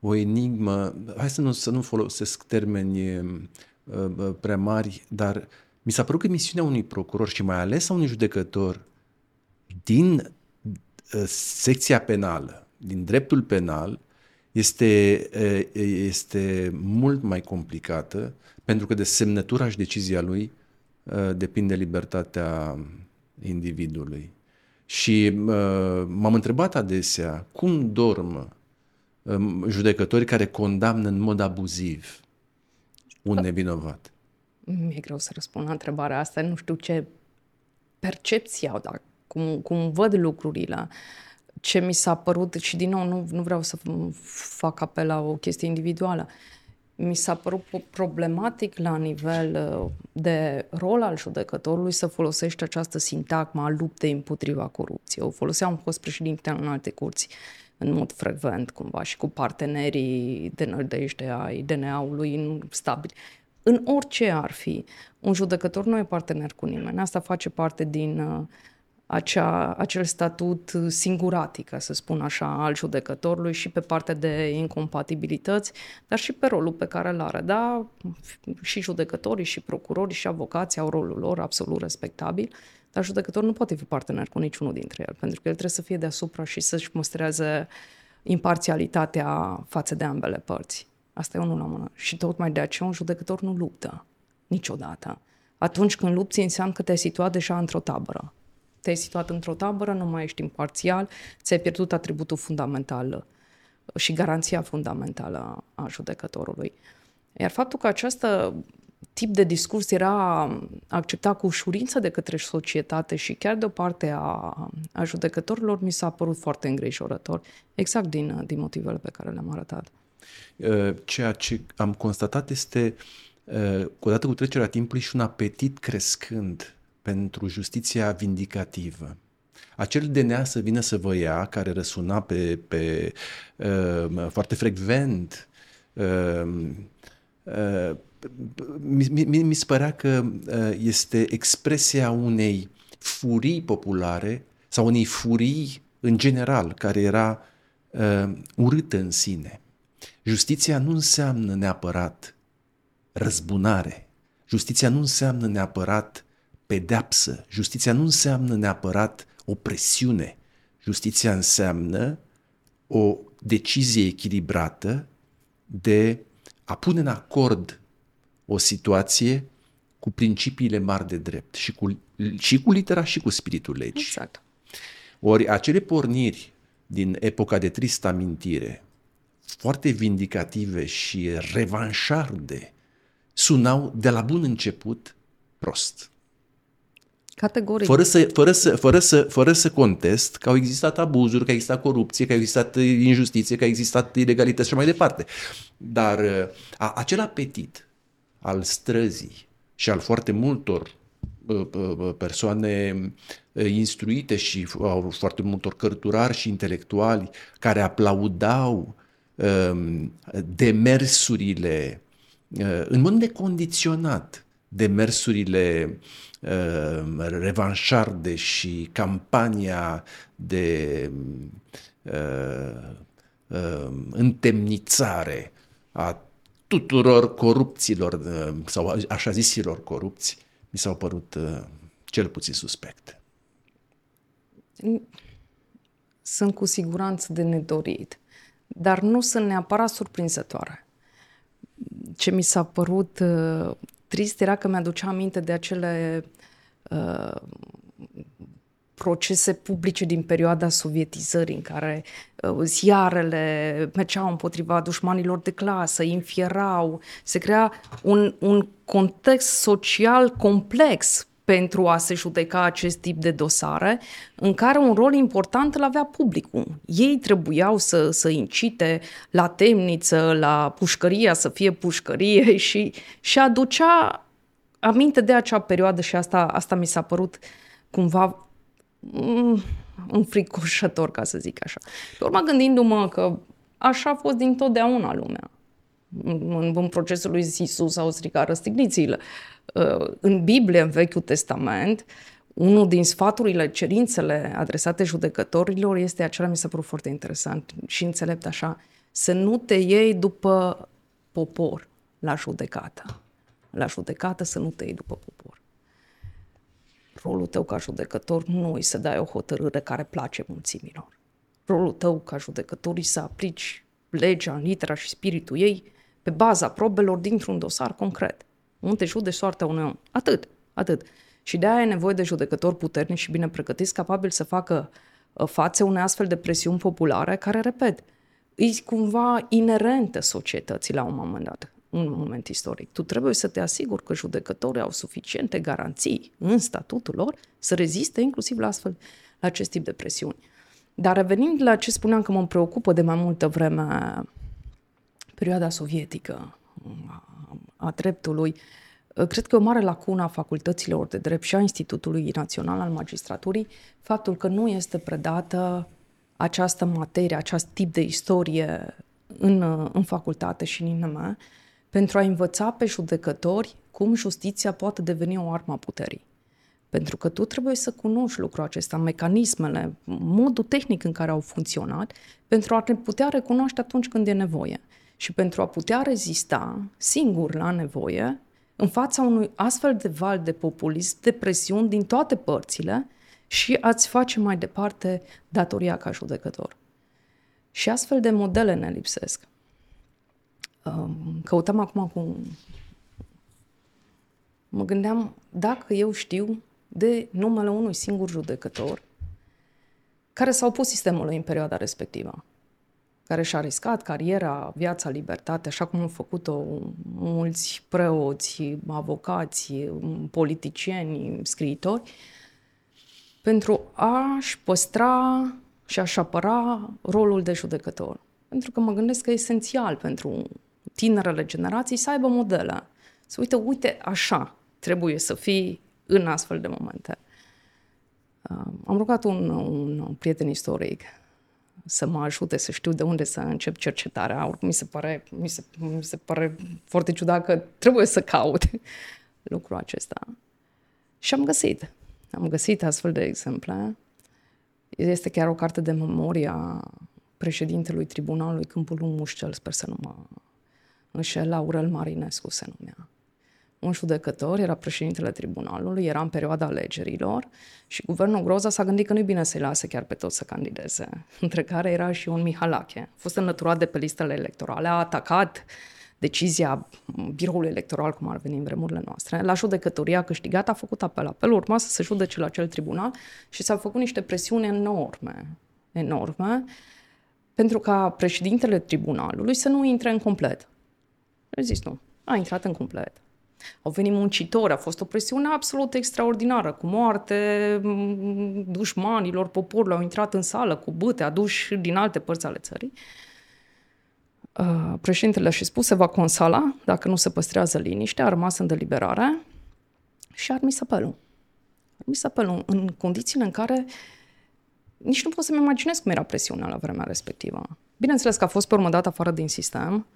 o enigmă, hai să nu folosesc termeni prea mari, dar mi s-a părut că misiunea unui procuror și mai ales a unui judecător din secția penală, din dreptul penal, este mult mai complicată, pentru că de semnătura și decizia lui depinde libertatea individului. Și m-am întrebat adesea cum dorm judecători care condamnă în mod abuziv un nevinovat. Mi-e greu să răspund la întrebarea asta, nu știu ce percepție au, dar cum văd lucrurile. Ce mi s-a părut, și din nou nu vreau să fac apel la o chestie individuală, mi s-a părut problematic la nivel de rol al judecătorului să folosește această sintagmă a luptei împotriva corupției. O folosea un fost președinte în alte curți în mod frecvent cumva și cu partenerii de nădejde ai DNA-ului stabil. În orice ar fi, un judecător nu e partener cu nimeni. Asta face parte din acel statut singuratic, ca să spun așa, al judecătorului și pe partea de incompatibilități, dar și pe rolul pe care îl are. Da, și judecătorii, și procurorii, și avocații au rolul lor absolut respectabil, dar judecătorul nu poate fi partener cu niciunul dintre el, pentru că el trebuie să fie deasupra și să-și mostreze imparțialitatea față de ambele părți. Asta e unul la mână. Și tocmai de aceea un judecător nu luptă niciodată. Atunci când lupți înseamnă că te-ai situat deja într-o tabără. Te-ai situat într-o tabără, nu mai ești imparțial, ți-ai pierdut atributul fundamental și garanția fundamentală a judecătorului. Iar faptul că această tip de discurs era acceptat cu ușurință de către societate și chiar de o parte a judecătorilor, mi s-a părut foarte îngrijorător, exact din motivele pe care le-am arătat. Ceea ce am constatat este, odată cu trecerea timpului, și un apetit crescând pentru justiția vindicativă. Acel DNA să vină să vă ia, care răsuna foarte frecvent, mi se părea că este expresia unei furii populare sau unei furii în general, care era urâtă în sine. Justiția nu înseamnă neapărat răzbunare, justiția nu înseamnă neapărat pedeapsă, justiția nu înseamnă neapărat opresiune, justiția înseamnă o decizie echilibrată de a pune în acord o situație cu principiile mari de drept și cu litera și cu spiritul legii. Exact. Ori acele porniri din epoca de tristă amintire, foarte vindicative și revanșarde, sunau de la bun început prost. Categoric. Fără să contest că au existat abuzuri, că a existat corupție, că a existat injustiție, că a existat ilegalități și mai departe. Dar acel apetit al străzii și al foarte multor persoane instruite și foarte multor cărturari și intelectuali care aplaudau demersurile, în mod necondiționat, demersurile revanșarde și campania de întemnițare a tuturor corupților sau așa zisilor corupți, mi s-au părut cel puțin suspecte. Sunt cu siguranță de nedorit, dar nu sunt neapărat surprinzătoare. Ce mi s-a părut trist era că mi-aducea aminte de acele procese publice din perioada sovietizării, în care ziarele mergeau împotriva dușmanilor de clasă, infierau, se crea un context social complex pentru a se judeca acest tip de dosare, în care un rol important îl avea publicul. Ei trebuiau să incite la temniță, la pușcăria, să fie pușcărie și aducea aminte de acea perioadă și asta mi s-a părut cumva înfricoșător, ca să zic așa. Pe urmă, gândindu-mă că așa a fost dintotdeauna lumea. În procesul lui Isus au stricat răstignițiile. În Biblie, în Vechiul Testament, unul din sfaturile, cerințele adresate judecătorilor este acela, mi s-a părut foarte interesant și înțelept așa, să nu te iei după popor la judecată. La judecată să nu te iei după popor. Rolul tău ca judecător nu e să dai o hotărâre care place mulțimilor. Rolul tău ca judecător e să aplici legea în litera și spiritul ei pe baza probelor dintr-un dosar concret. Unde judeci soarta unui om. Atât. Și de-aia e nevoie de judecători puternici și bine pregătiți, capabili să facă față unei astfel de presiuni populare care, repet, e cumva inerentă societății la un moment dat, un moment istoric. Tu trebuie să te asiguri că judecătorii au suficiente garanții în statutul lor să reziste inclusiv la acest tip de presiuni. Dar revenind la ce spuneam că mă preocupă de mai multă vreme perioada sovietică a dreptului, cred că e o mare lacună a facultăților de drept și a Institutului Național al Magistraturii, faptul că nu este predată această materie, acest tip de istorie în facultate și în INM, pentru a învăța pe judecători cum justiția poate deveni o armă a puterii. Pentru că tu trebuie să cunoști lucrul acesta, mecanismele, modul tehnic în care au funcționat, pentru a te putea recunoaște atunci când e nevoie și pentru a putea rezista singur la nevoie în fața unui astfel de val de populism, de presiuni din toate părțile și a-ți face mai departe datoria ca judecător. Și astfel de modele ne lipsesc. Căutăm acum mă gândeam dacă eu știu de numele unui singur judecător care s-a opus sistemului în perioada respectivă, care și-a riscat cariera, viața, libertatea, așa cum au făcut-o mulți preoți, avocați, politicieni, scriitori, pentru a-și păstra și a-și apăra rolul de judecător. Pentru că mă gândesc că e esențial pentru tinerele generații să aibă modele. Să uite, așa trebuie să fii în astfel de momente. Am rugat un prieten istoric să mă ajute să știu de unde să încep cercetarea. Oricum mi se pare foarte ciudat că trebuie să caut lucrul acesta. Și am găsit astfel de exemple. Este chiar o carte de memoria președintelui Tribunalului Câmpului Mușcel, sper să nu mă înșel, Aurel Marinescu se numea. Un judecător, era președintele tribunalului, era în perioada alegerilor și guvernul Groza s-a gândit că nu-i bine să-i lase chiar pe toți să candideze, între care era și un Mihalache. A fost înlăturat de pe listele electorale, a atacat decizia biroului electoral, cum ar veni în vremurile noastre. La judecătoria a câștigat, a făcut apel. Apelul urma să se judece la acel tribunal și s-au făcut niște presiuni enorme, pentru ca președintele tribunalului să nu intre în complet. A zis nu, a intrat în complet. Au venit muncitori, a fost o presiune absolut extraordinară, cu moarte, dușmanilor, poporului, au intrat în sală cu bâte aduși din alte părți ale țării. Președintele și-a spus, se va consala dacă nu se păstrează liniștea, a rămas în deliberare și a admis apelul. În condițiile în care nici nu pot să-mi imaginez cum era presiunea la vremea respectivă. Bineînțeles că a fost pe urmă dat afară din sistem,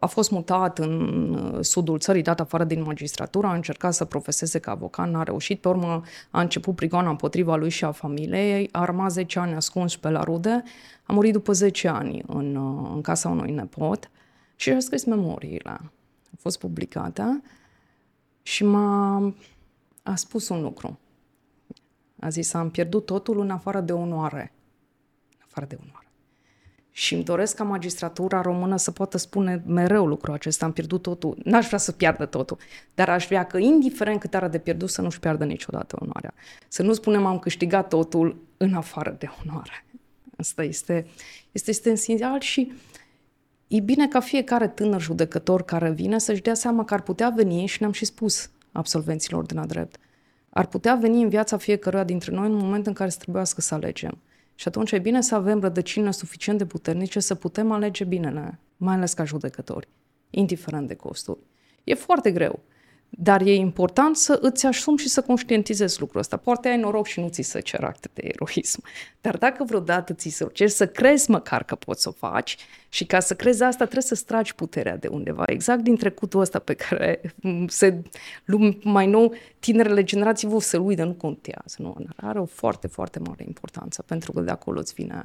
a fost mutat în sudul țării, dat afară din magistratură, a încercat să profeseze ca avocat, n-a reușit, pe urmă a început prigoana împotriva lui și a familiei, a rămas 10 ani ascuns pe la rude, a murit după 10 ani în casa unui nepot și a scris memoriile. A fost publicată și a spus un lucru. A zis, am pierdut totul în afară de onoare. Și îmi doresc ca magistratura română să poată spune mereu lucrul acesta, am pierdut totul, n-aș vrea să piardă totul, dar aș vrea că, indiferent cât are de pierdut, să nu-și piardă niciodată onoarea. Să nu spunem am câștigat totul în afară de onoare. Asta este esențial și e bine ca fiecare tânăr judecător care vine să-și dea seama că ar putea veni, și ne-am și spus absolvenților din drept, ar putea veni în viața fiecăruia dintre noi în momentul în care să trebuiască să alegem. Și atunci e bine să avem rădăcină suficient de puternice să putem alege binele, mai ales ca judecători, indiferent de costuri. E foarte greu, dar e important să îți asumi și să conștientizezi lucrul ăsta. Poate ai noroc și nu ți se cer acte de eroism, dar dacă vreodată ți se ceri, să crezi măcar că poți să o faci, și ca să crezi asta trebuie să-ți tragi puterea de undeva, exact din trecutul ăsta pe care mai nou tinerele generații se uită, nu contează, nu? Are o foarte, foarte mare importanță, pentru că de acolo îți vine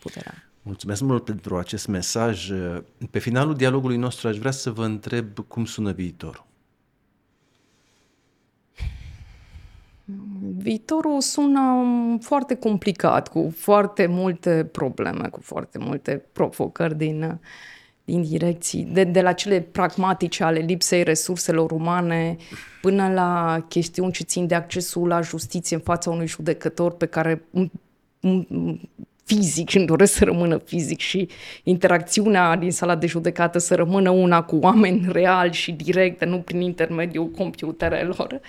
puterea. Mulțumesc mult pentru acest mesaj. Pe finalul dialogului nostru aș vrea să vă întreb cum sună viitorul. Viitorul sună foarte complicat, cu foarte multe probleme, cu foarte multe provocări din direcții, de la cele pragmatice ale lipsei resurselor umane până la chestiuni ce țin de accesul la justiție în fața unui judecător pe care fizic îmi doresc să rămână fizic și interacțiunea din sala de judecată să rămână una cu oameni reali și directe, nu prin intermediul computerelor.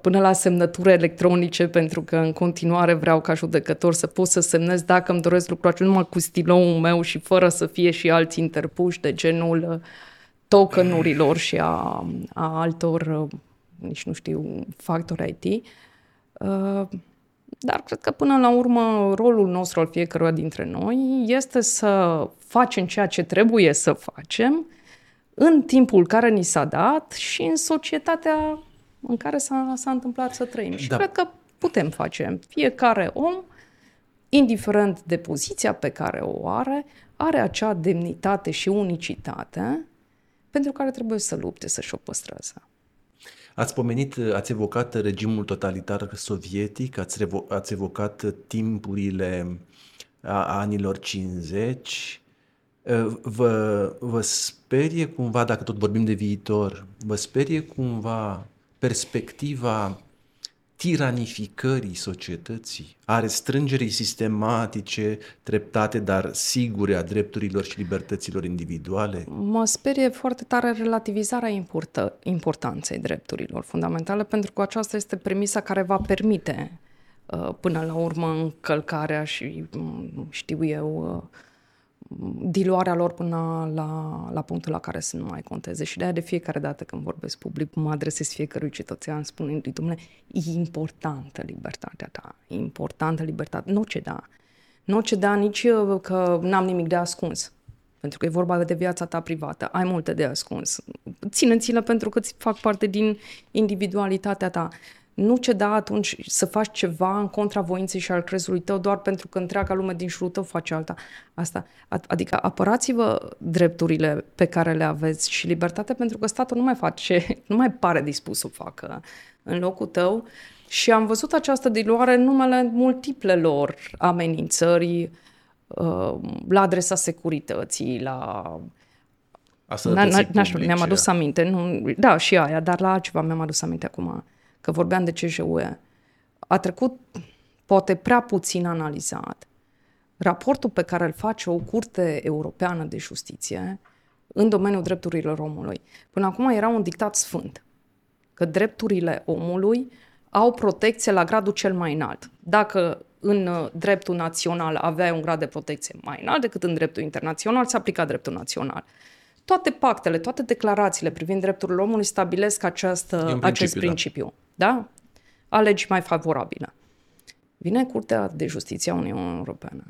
Până la semnături electronice, pentru că în continuare vreau ca judecător să pot să semnez dacă îmi doresc lucrul acela numai cu stiloul meu și fără să fie și alți interpuși de genul token-urilor și a altor, nici nu știu, factori IT. Dar cred că până la urmă rolul nostru al fiecăruia dintre noi este să facem ceea ce trebuie să facem în timpul care ni s-a dat și în societatea în care s-a întâmplat să trăim. Și cred că putem face. Fiecare om, indiferent de poziția pe care o are, are acea demnitate și unicitate pentru care trebuie să lupte, să-și o păstreze. Ați evocat regimul totalitar sovietic, ați evocat timpurile anilor 50. Vă sperie cumva, dacă tot vorbim de viitor, vă sperie cumva perspectiva tiranificării societății, a restrângerii sistematice, treptate, dar sigure, a drepturilor și libertăților individuale? Mă sperie foarte tare relativizarea importanței drepturilor fundamentale, pentru că aceasta este premisa care va permite până la urmă încălcarea și, știu eu, diluarea lor până la punctul la care să nu mai conteze. Și de fiecare dată când vorbesc public, mă adresez fiecărui cetățean spunându-i: domnule, e importantă libertatea ta, e importantă libertatea, nu o ceda nici eu, că n-am nimic de ascuns, pentru că e vorba de viața ta privată, ai multe de ascuns, ține-le pentru că îți fac parte din individualitatea ta. Nu ceda atunci să faci ceva în contra voinței și al crezului tău doar pentru că întreaga lume din jurul tău face asta. Adică apărați-vă drepturile pe care le aveți și libertatea, pentru că statul nu mai pare dispus să o facă în locul tău. Și am văzut această diluare în numele multiplelor amenințări la adresa securității, la... Mi-am adus aminte. Da, și aia, dar la altceva mi-am adus aminte acum. Că vorbeam de CJUE, a trecut poate prea puțin analizat raportul pe care îl face o Curte Europeană de Justiție în domeniul drepturilor omului. Până acum era un dictat sfânt, că drepturile omului au protecție la gradul cel mai înalt. Dacă în dreptul național aveai un grad de protecție mai înalt decât în dreptul internațional, se aplica dreptul național. Toate pactele, toate declarațiile privind drepturile omului stabilesc acest principiu. Da? Alegi mai favorabilă. Vine Curtea de Justiție a Uniunii Europene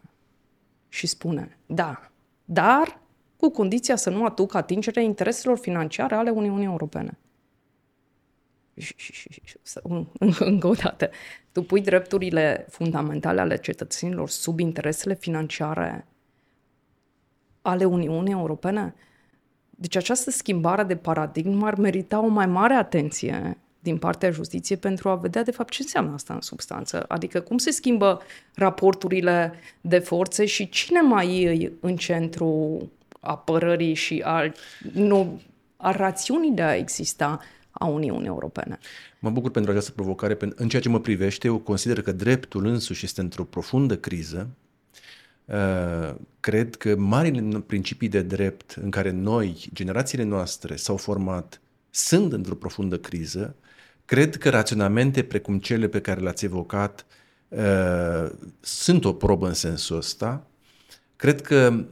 și spune: da, dar cu condiția să nu aducă atingerea intereselor financiare ale Uniunii Europene. Încă o dată, tu pui drepturile fundamentale ale cetățenilor sub interesele financiare ale Uniunii Europene? Deci această schimbare de paradigmă ar merita o mai mare atenție din partea justiției pentru a vedea de fapt ce înseamnă asta în substanță. Adică cum se schimbă raporturile de forțe și cine mai e în centrul apărării și a rațiunii de a exista a Uniunii Europene. Mă bucur pentru această provocare. În ceea ce mă privește, eu consider că dreptul însuși este într-o profundă criză. Cred că marile principii de drept în care noi, generațiile noastre, s-au format, sunt într-o profundă criză. Cred că raționamente precum cele pe care le-ați evocat sunt o probă în sensul ăsta. Cred că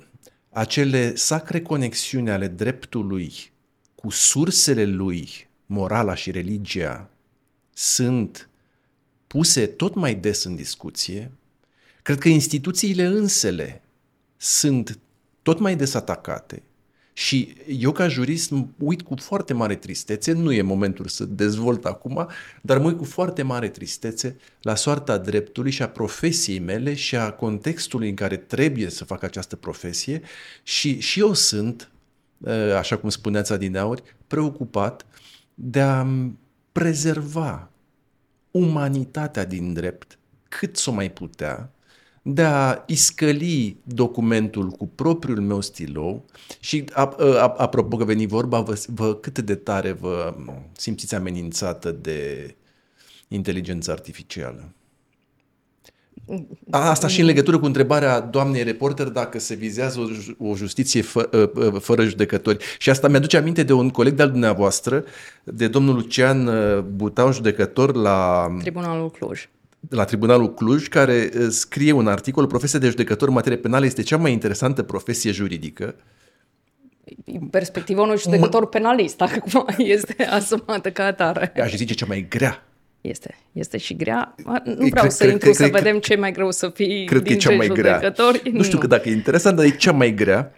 acele sacre conexiuni ale dreptului cu sursele lui, morala și religia, sunt puse tot mai des în discuție. Cred că instituțiile însele sunt tot mai des atacate și eu ca jurist uit cu foarte mare tristețe, nu e momentul să dezvolt acum, dar mă uit cu foarte mare tristețe la soarta dreptului și a profesiei mele și a contextului în care trebuie să fac această profesie și eu sunt, așa cum spuneați adineauri, preocupat de a prezerva umanitatea din drept cât s-o mai putea, de a iscăli documentul cu propriul meu stilou și, apropo că veni vorba, cât de tare vă simțiți amenințată de inteligența artificială? Asta și în legătură cu întrebarea doamnei reporter dacă se vizează o justiție fără judecători. Și asta mi-aduce aminte de un coleg de-al dumneavoastră, de domnul Lucian Butau, judecător la Tribunalul Cluj. La Tribunalul Cluj, care scrie un articol: profesia de judecător în materie penală este cea mai interesantă profesie juridică. Perspectiva unui judecător penalist, acum este asumată ca atare. Aș zice cea mai grea. Este și grea. Nu vreau să intru să vedem ce e mai greu să fii dintre judecători. Nu știu dacă e interesant, dar e cea mai grea.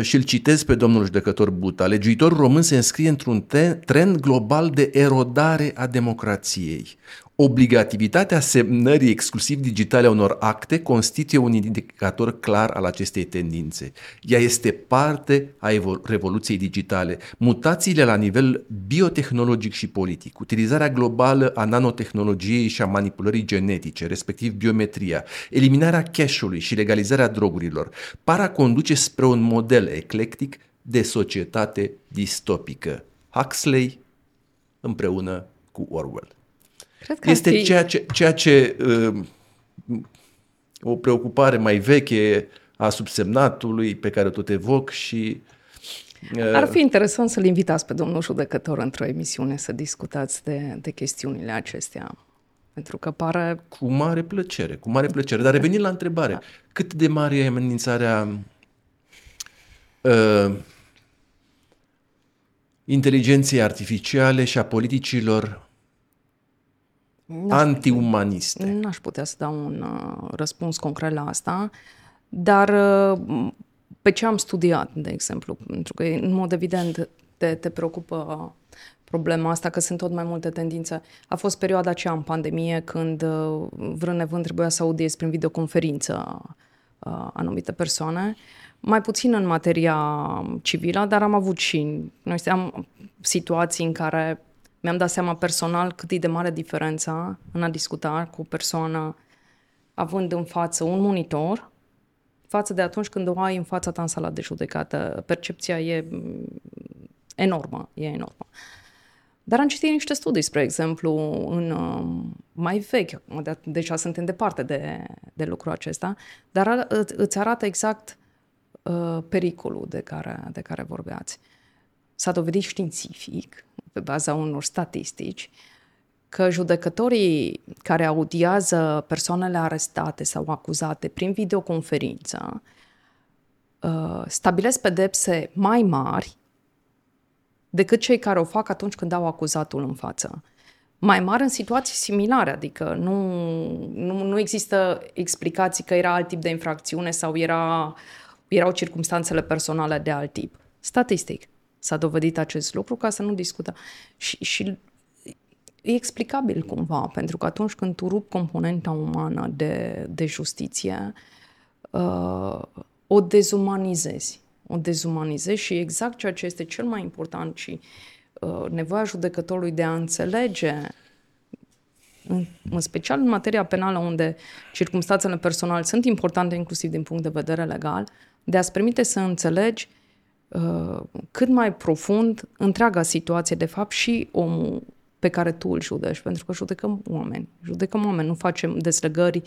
Și îl citez pe domnul judecător Buta: legiuitorul român se înscrie într-un trend global de erodare a democrației. Obligativitatea semnării exclusiv digitale a unor acte constituie un indicator clar al acestei tendințe. Ea este parte a revoluției digitale. Mutațiile la nivel biotehnologic și politic, utilizarea globală a nanotehnologiei și a manipulării genetice, respectiv biometria, eliminarea cash-ului și legalizarea drogurilor, par a conduce spre un model eclectic de societate distopică. Huxley împreună cu Orwell. Este ceea ce o preocupare mai veche a subsemnatului pe care o tot evoc și... Ar fi interesant să-l invitați pe domnul judecător într-o emisiune să discutați de chestiunile acestea. Pentru că pare... Cu mare plăcere. Dar revenind la întrebare, cât de mare e amenințarea inteligenței artificiale și a politicilor antiumaniste? N-aș putea să dau un răspuns concret la asta, dar pe ce am studiat, de exemplu, pentru că în mod evident te preocupă problema asta, că sunt tot mai multe tendințe. A fost perioada aceea în pandemie când vrând nevând trebuia să audiezi prin videoconferință anumite persoane, mai puțin în materia civilă, dar am avut și noi am situații în care mi-am dat seama personal cât e de mare diferența în a discuta cu o persoană având în față un monitor față de atunci când o ai în fața ta în sala de judecată. Percepția e enormă, Dar am citit niște studii, spre exemplu, în mai vechi, deja suntem departe de lucrul acesta, dar îți arată exact pericolul de care vorbeați. S-a dovedit științific, pe baza unor statistici, că judecătorii care audiază persoanele arestate sau acuzate prin videoconferință stabilesc pedepse mai mari decât cei care o fac atunci când au acuzatul în față. Mai mari în situații similare, adică nu există explicații că era alt tip de infracțiune sau erau circumstanțele personale de alt tip. Statistic s-a dovedit acest lucru ca să nu discutăm. Și e explicabil cumva, pentru că atunci când tu rupi componenta umană de justiție, o dezumanizezi și exact ceea ce este cel mai important și nevoia judecătorului de a înțelege, în special în materia penală, unde circumstanțele personale sunt importante, inclusiv din punct de vedere legal, de a-ți permite să înțelegi cât mai profund întreaga situație, de fapt, și omul pe care tu îl judești, pentru că judecăm oameni, nu facem deslegări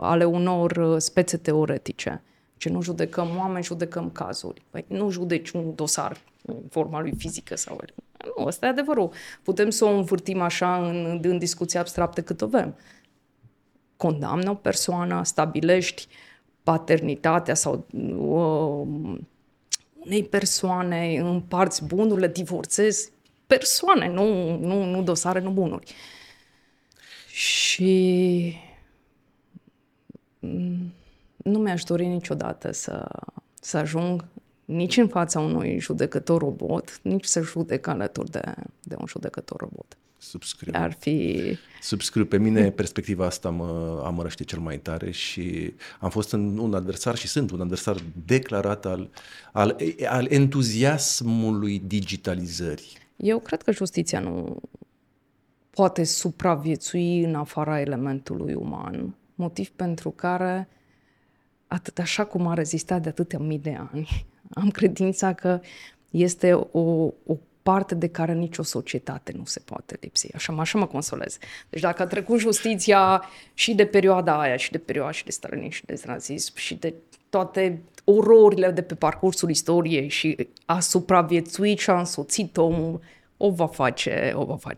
ale unor spețe teoretice. Deci nu judecăm oameni, judecăm cazuri. Păi nu judeci un dosar în forma lui fizică sau... Nu, ăsta e adevărul. Putem să o învârtim așa în discuții abstracte cât o vrem. Condamnă o persoană, stabilești paternitatea sau unei persoane, împarți bunurile, divorțezi persoane, nu dosare, nu bunuri. Și... nu mi-aș dori niciodată să ajung nici în fața unui judecător robot, nici să judec alături de un judecător robot. Subscriu. Subscriu. Pe mine perspectiva asta mă amărăște cel mai tare și am fost un adversar și sunt un adversar declarat al entuziasmului digitalizării. Eu cred că justiția nu poate supraviețui în afara elementului uman, motiv pentru care așa cum a rezistat de atâtea mii de ani, am credința că este o parte de care nicio societate nu se poate lipsi. Așa mă consolez. Deci dacă a trecut justiția și de perioada aia, și de perioada și de străini, și de nazism, și de toate ororile de pe parcursul istoriei și a supraviețuit și a însoțit omul, o va face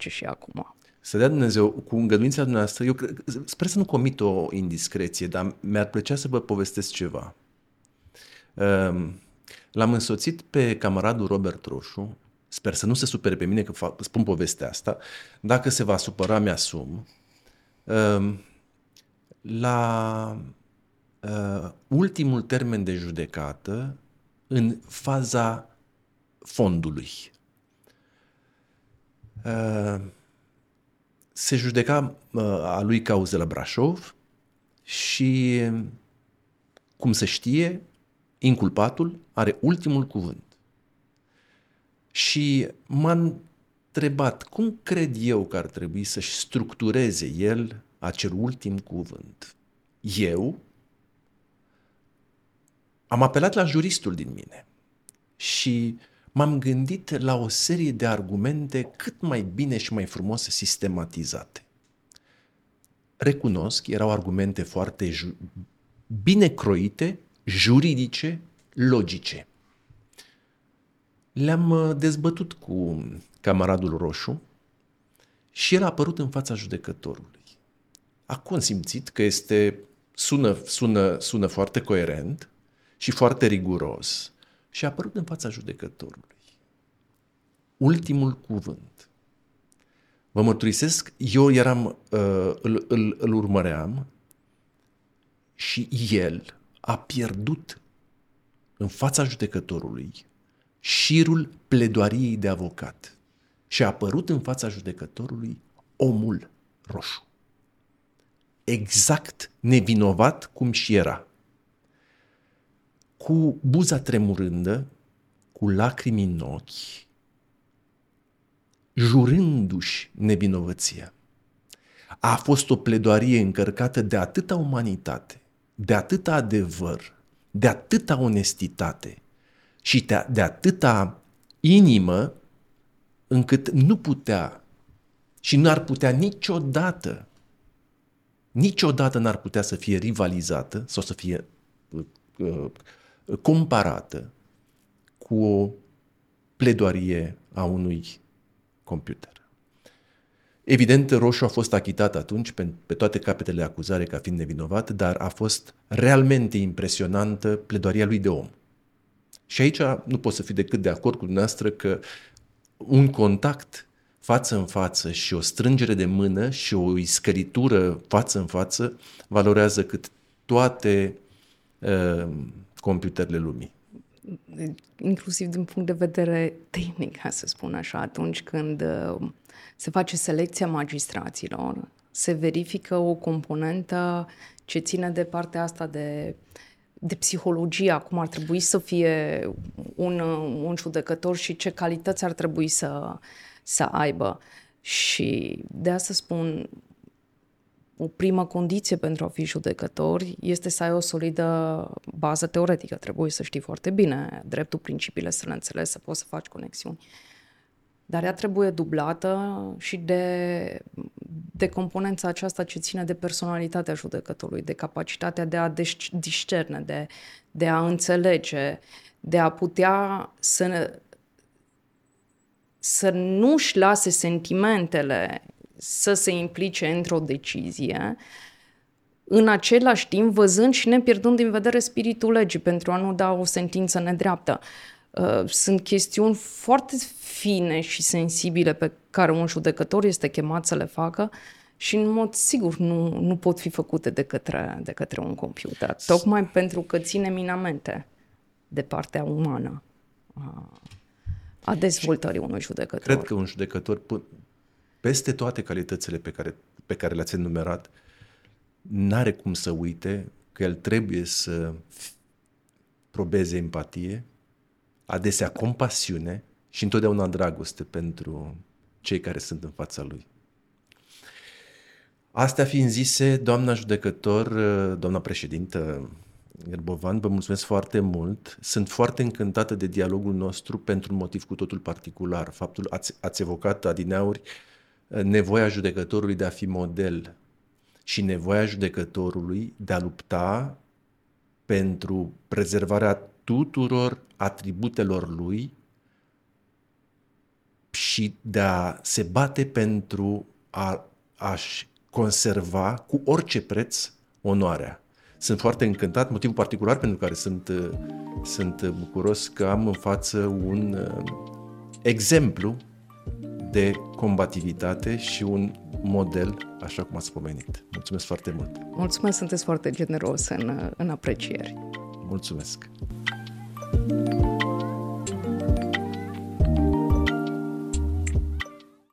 și acum. Să dea Dumnezeu, cu îngăduința dumneavoastră, eu sper să nu comit o indiscreție, dar mi-ar plăcea să vă povestesc ceva. L-am însoțit pe camaradul Robert Roșu, sper să nu se supere pe mine că spun povestea asta, dacă se va supăra, mi-asum, la ultimul termen de judecată în faza fondului. Se judeca a lui cauză la Brașov și, cum se știe, inculpatul are ultimul cuvânt. Și m-a întrebat cum cred eu că ar trebui să-și structureze el acel ultim cuvânt. Eu am apelat la juristul din mine și m-am gândit la o serie de argumente cât mai bine și mai frumos sistematizate. Recunosc, erau argumente foarte bine croite, juridice, logice. Le-am dezbătut cu camaradul Roșu și el a apărut în fața judecătorului. A consimțit că sună foarte coerent și foarte riguros și a apărut în fața judecătorului. Ultimul cuvânt. Vă mărturisesc, eu eram, îl urmăream și el a pierdut în fața judecătorului șirul pledoariei de avocat și a apărut în fața judecătorului omul Roșu. Exact nevinovat cum și era. Cu buza tremurândă, cu lacrimi în ochi, jurându-și nevinovăția. A fost o pledoarie încărcată de atâta umanitate, de atâta adevăr, de atâta onestitate și de atâta inimă, încât nu putea și nu ar putea niciodată n-ar putea să fie rivalizată sau să fie comparată cu o pledoarie a unui computer. Evident, Roșu a fost achitat atunci pe toate capetele de acuzare ca fiind nevinovat, dar a fost realmente impresionantă pledoaria lui de om. Și aici nu pot să fiu decât de acord cu dumneavoastră că un contact față în față și o strângere de mână și o iscăritură față în față valorează cât toate computerele lumii. Inclusiv din punct de vedere tehnic, ca să spun așa, atunci când se face selecția magistraților, se verifică o componentă ce ține de partea asta de psihologia, cum ar trebui să fie un judecător și ce calități ar trebui să aibă. Și de asta spun, o primă condiție pentru a fi judecător este să ai o solidă bază teoretică. Trebuie să știi foarte bine dreptul, principiile, să le înțelegi, să poți să faci conexiuni. Dar ea trebuie dublată și de componența aceasta ce ține de personalitatea judecătorului, de capacitatea de a discerne, de a înțelege, de a putea să nu-și lase sentimentele să se implice într-o decizie, în același timp văzând și ne pierdând din vedere spiritul legii pentru a nu da o sentință nedreaptă. Sunt chestiuni foarte fine și sensibile pe care un judecător este chemat să le facă și în mod sigur nu pot fi făcute de către un computer, tocmai pentru că ține eminamente de partea umană a dezvoltării unui judecător. Cred că un judecător, peste toate calitățile pe care le-ați enumerat, n-are cum să uite că el trebuie să probeze empatie, adesea compasiune și întotdeauna dragoste pentru cei care sunt în fața lui. Astea fiind zise, doamna judecător, doamna președintă Gîrbovan, vă mulțumesc foarte mult. Sunt foarte încântată de dialogul nostru pentru un motiv cu totul particular. Faptul ați evocat adineauri nevoia judecătorului de a fi model și nevoia judecătorului de a lupta pentru prezervarea tuturor atributelor lui și de a se bate pentru a-și conserva cu orice preț onoarea. Sunt foarte încântat, motivul particular pentru care sunt bucuros că am în față un exemplu de combativitate și un model, așa cum ați pomenit. Mulțumesc foarte mult! Mulțumesc, sunteți foarte generos în aprecieri. Mulțumesc!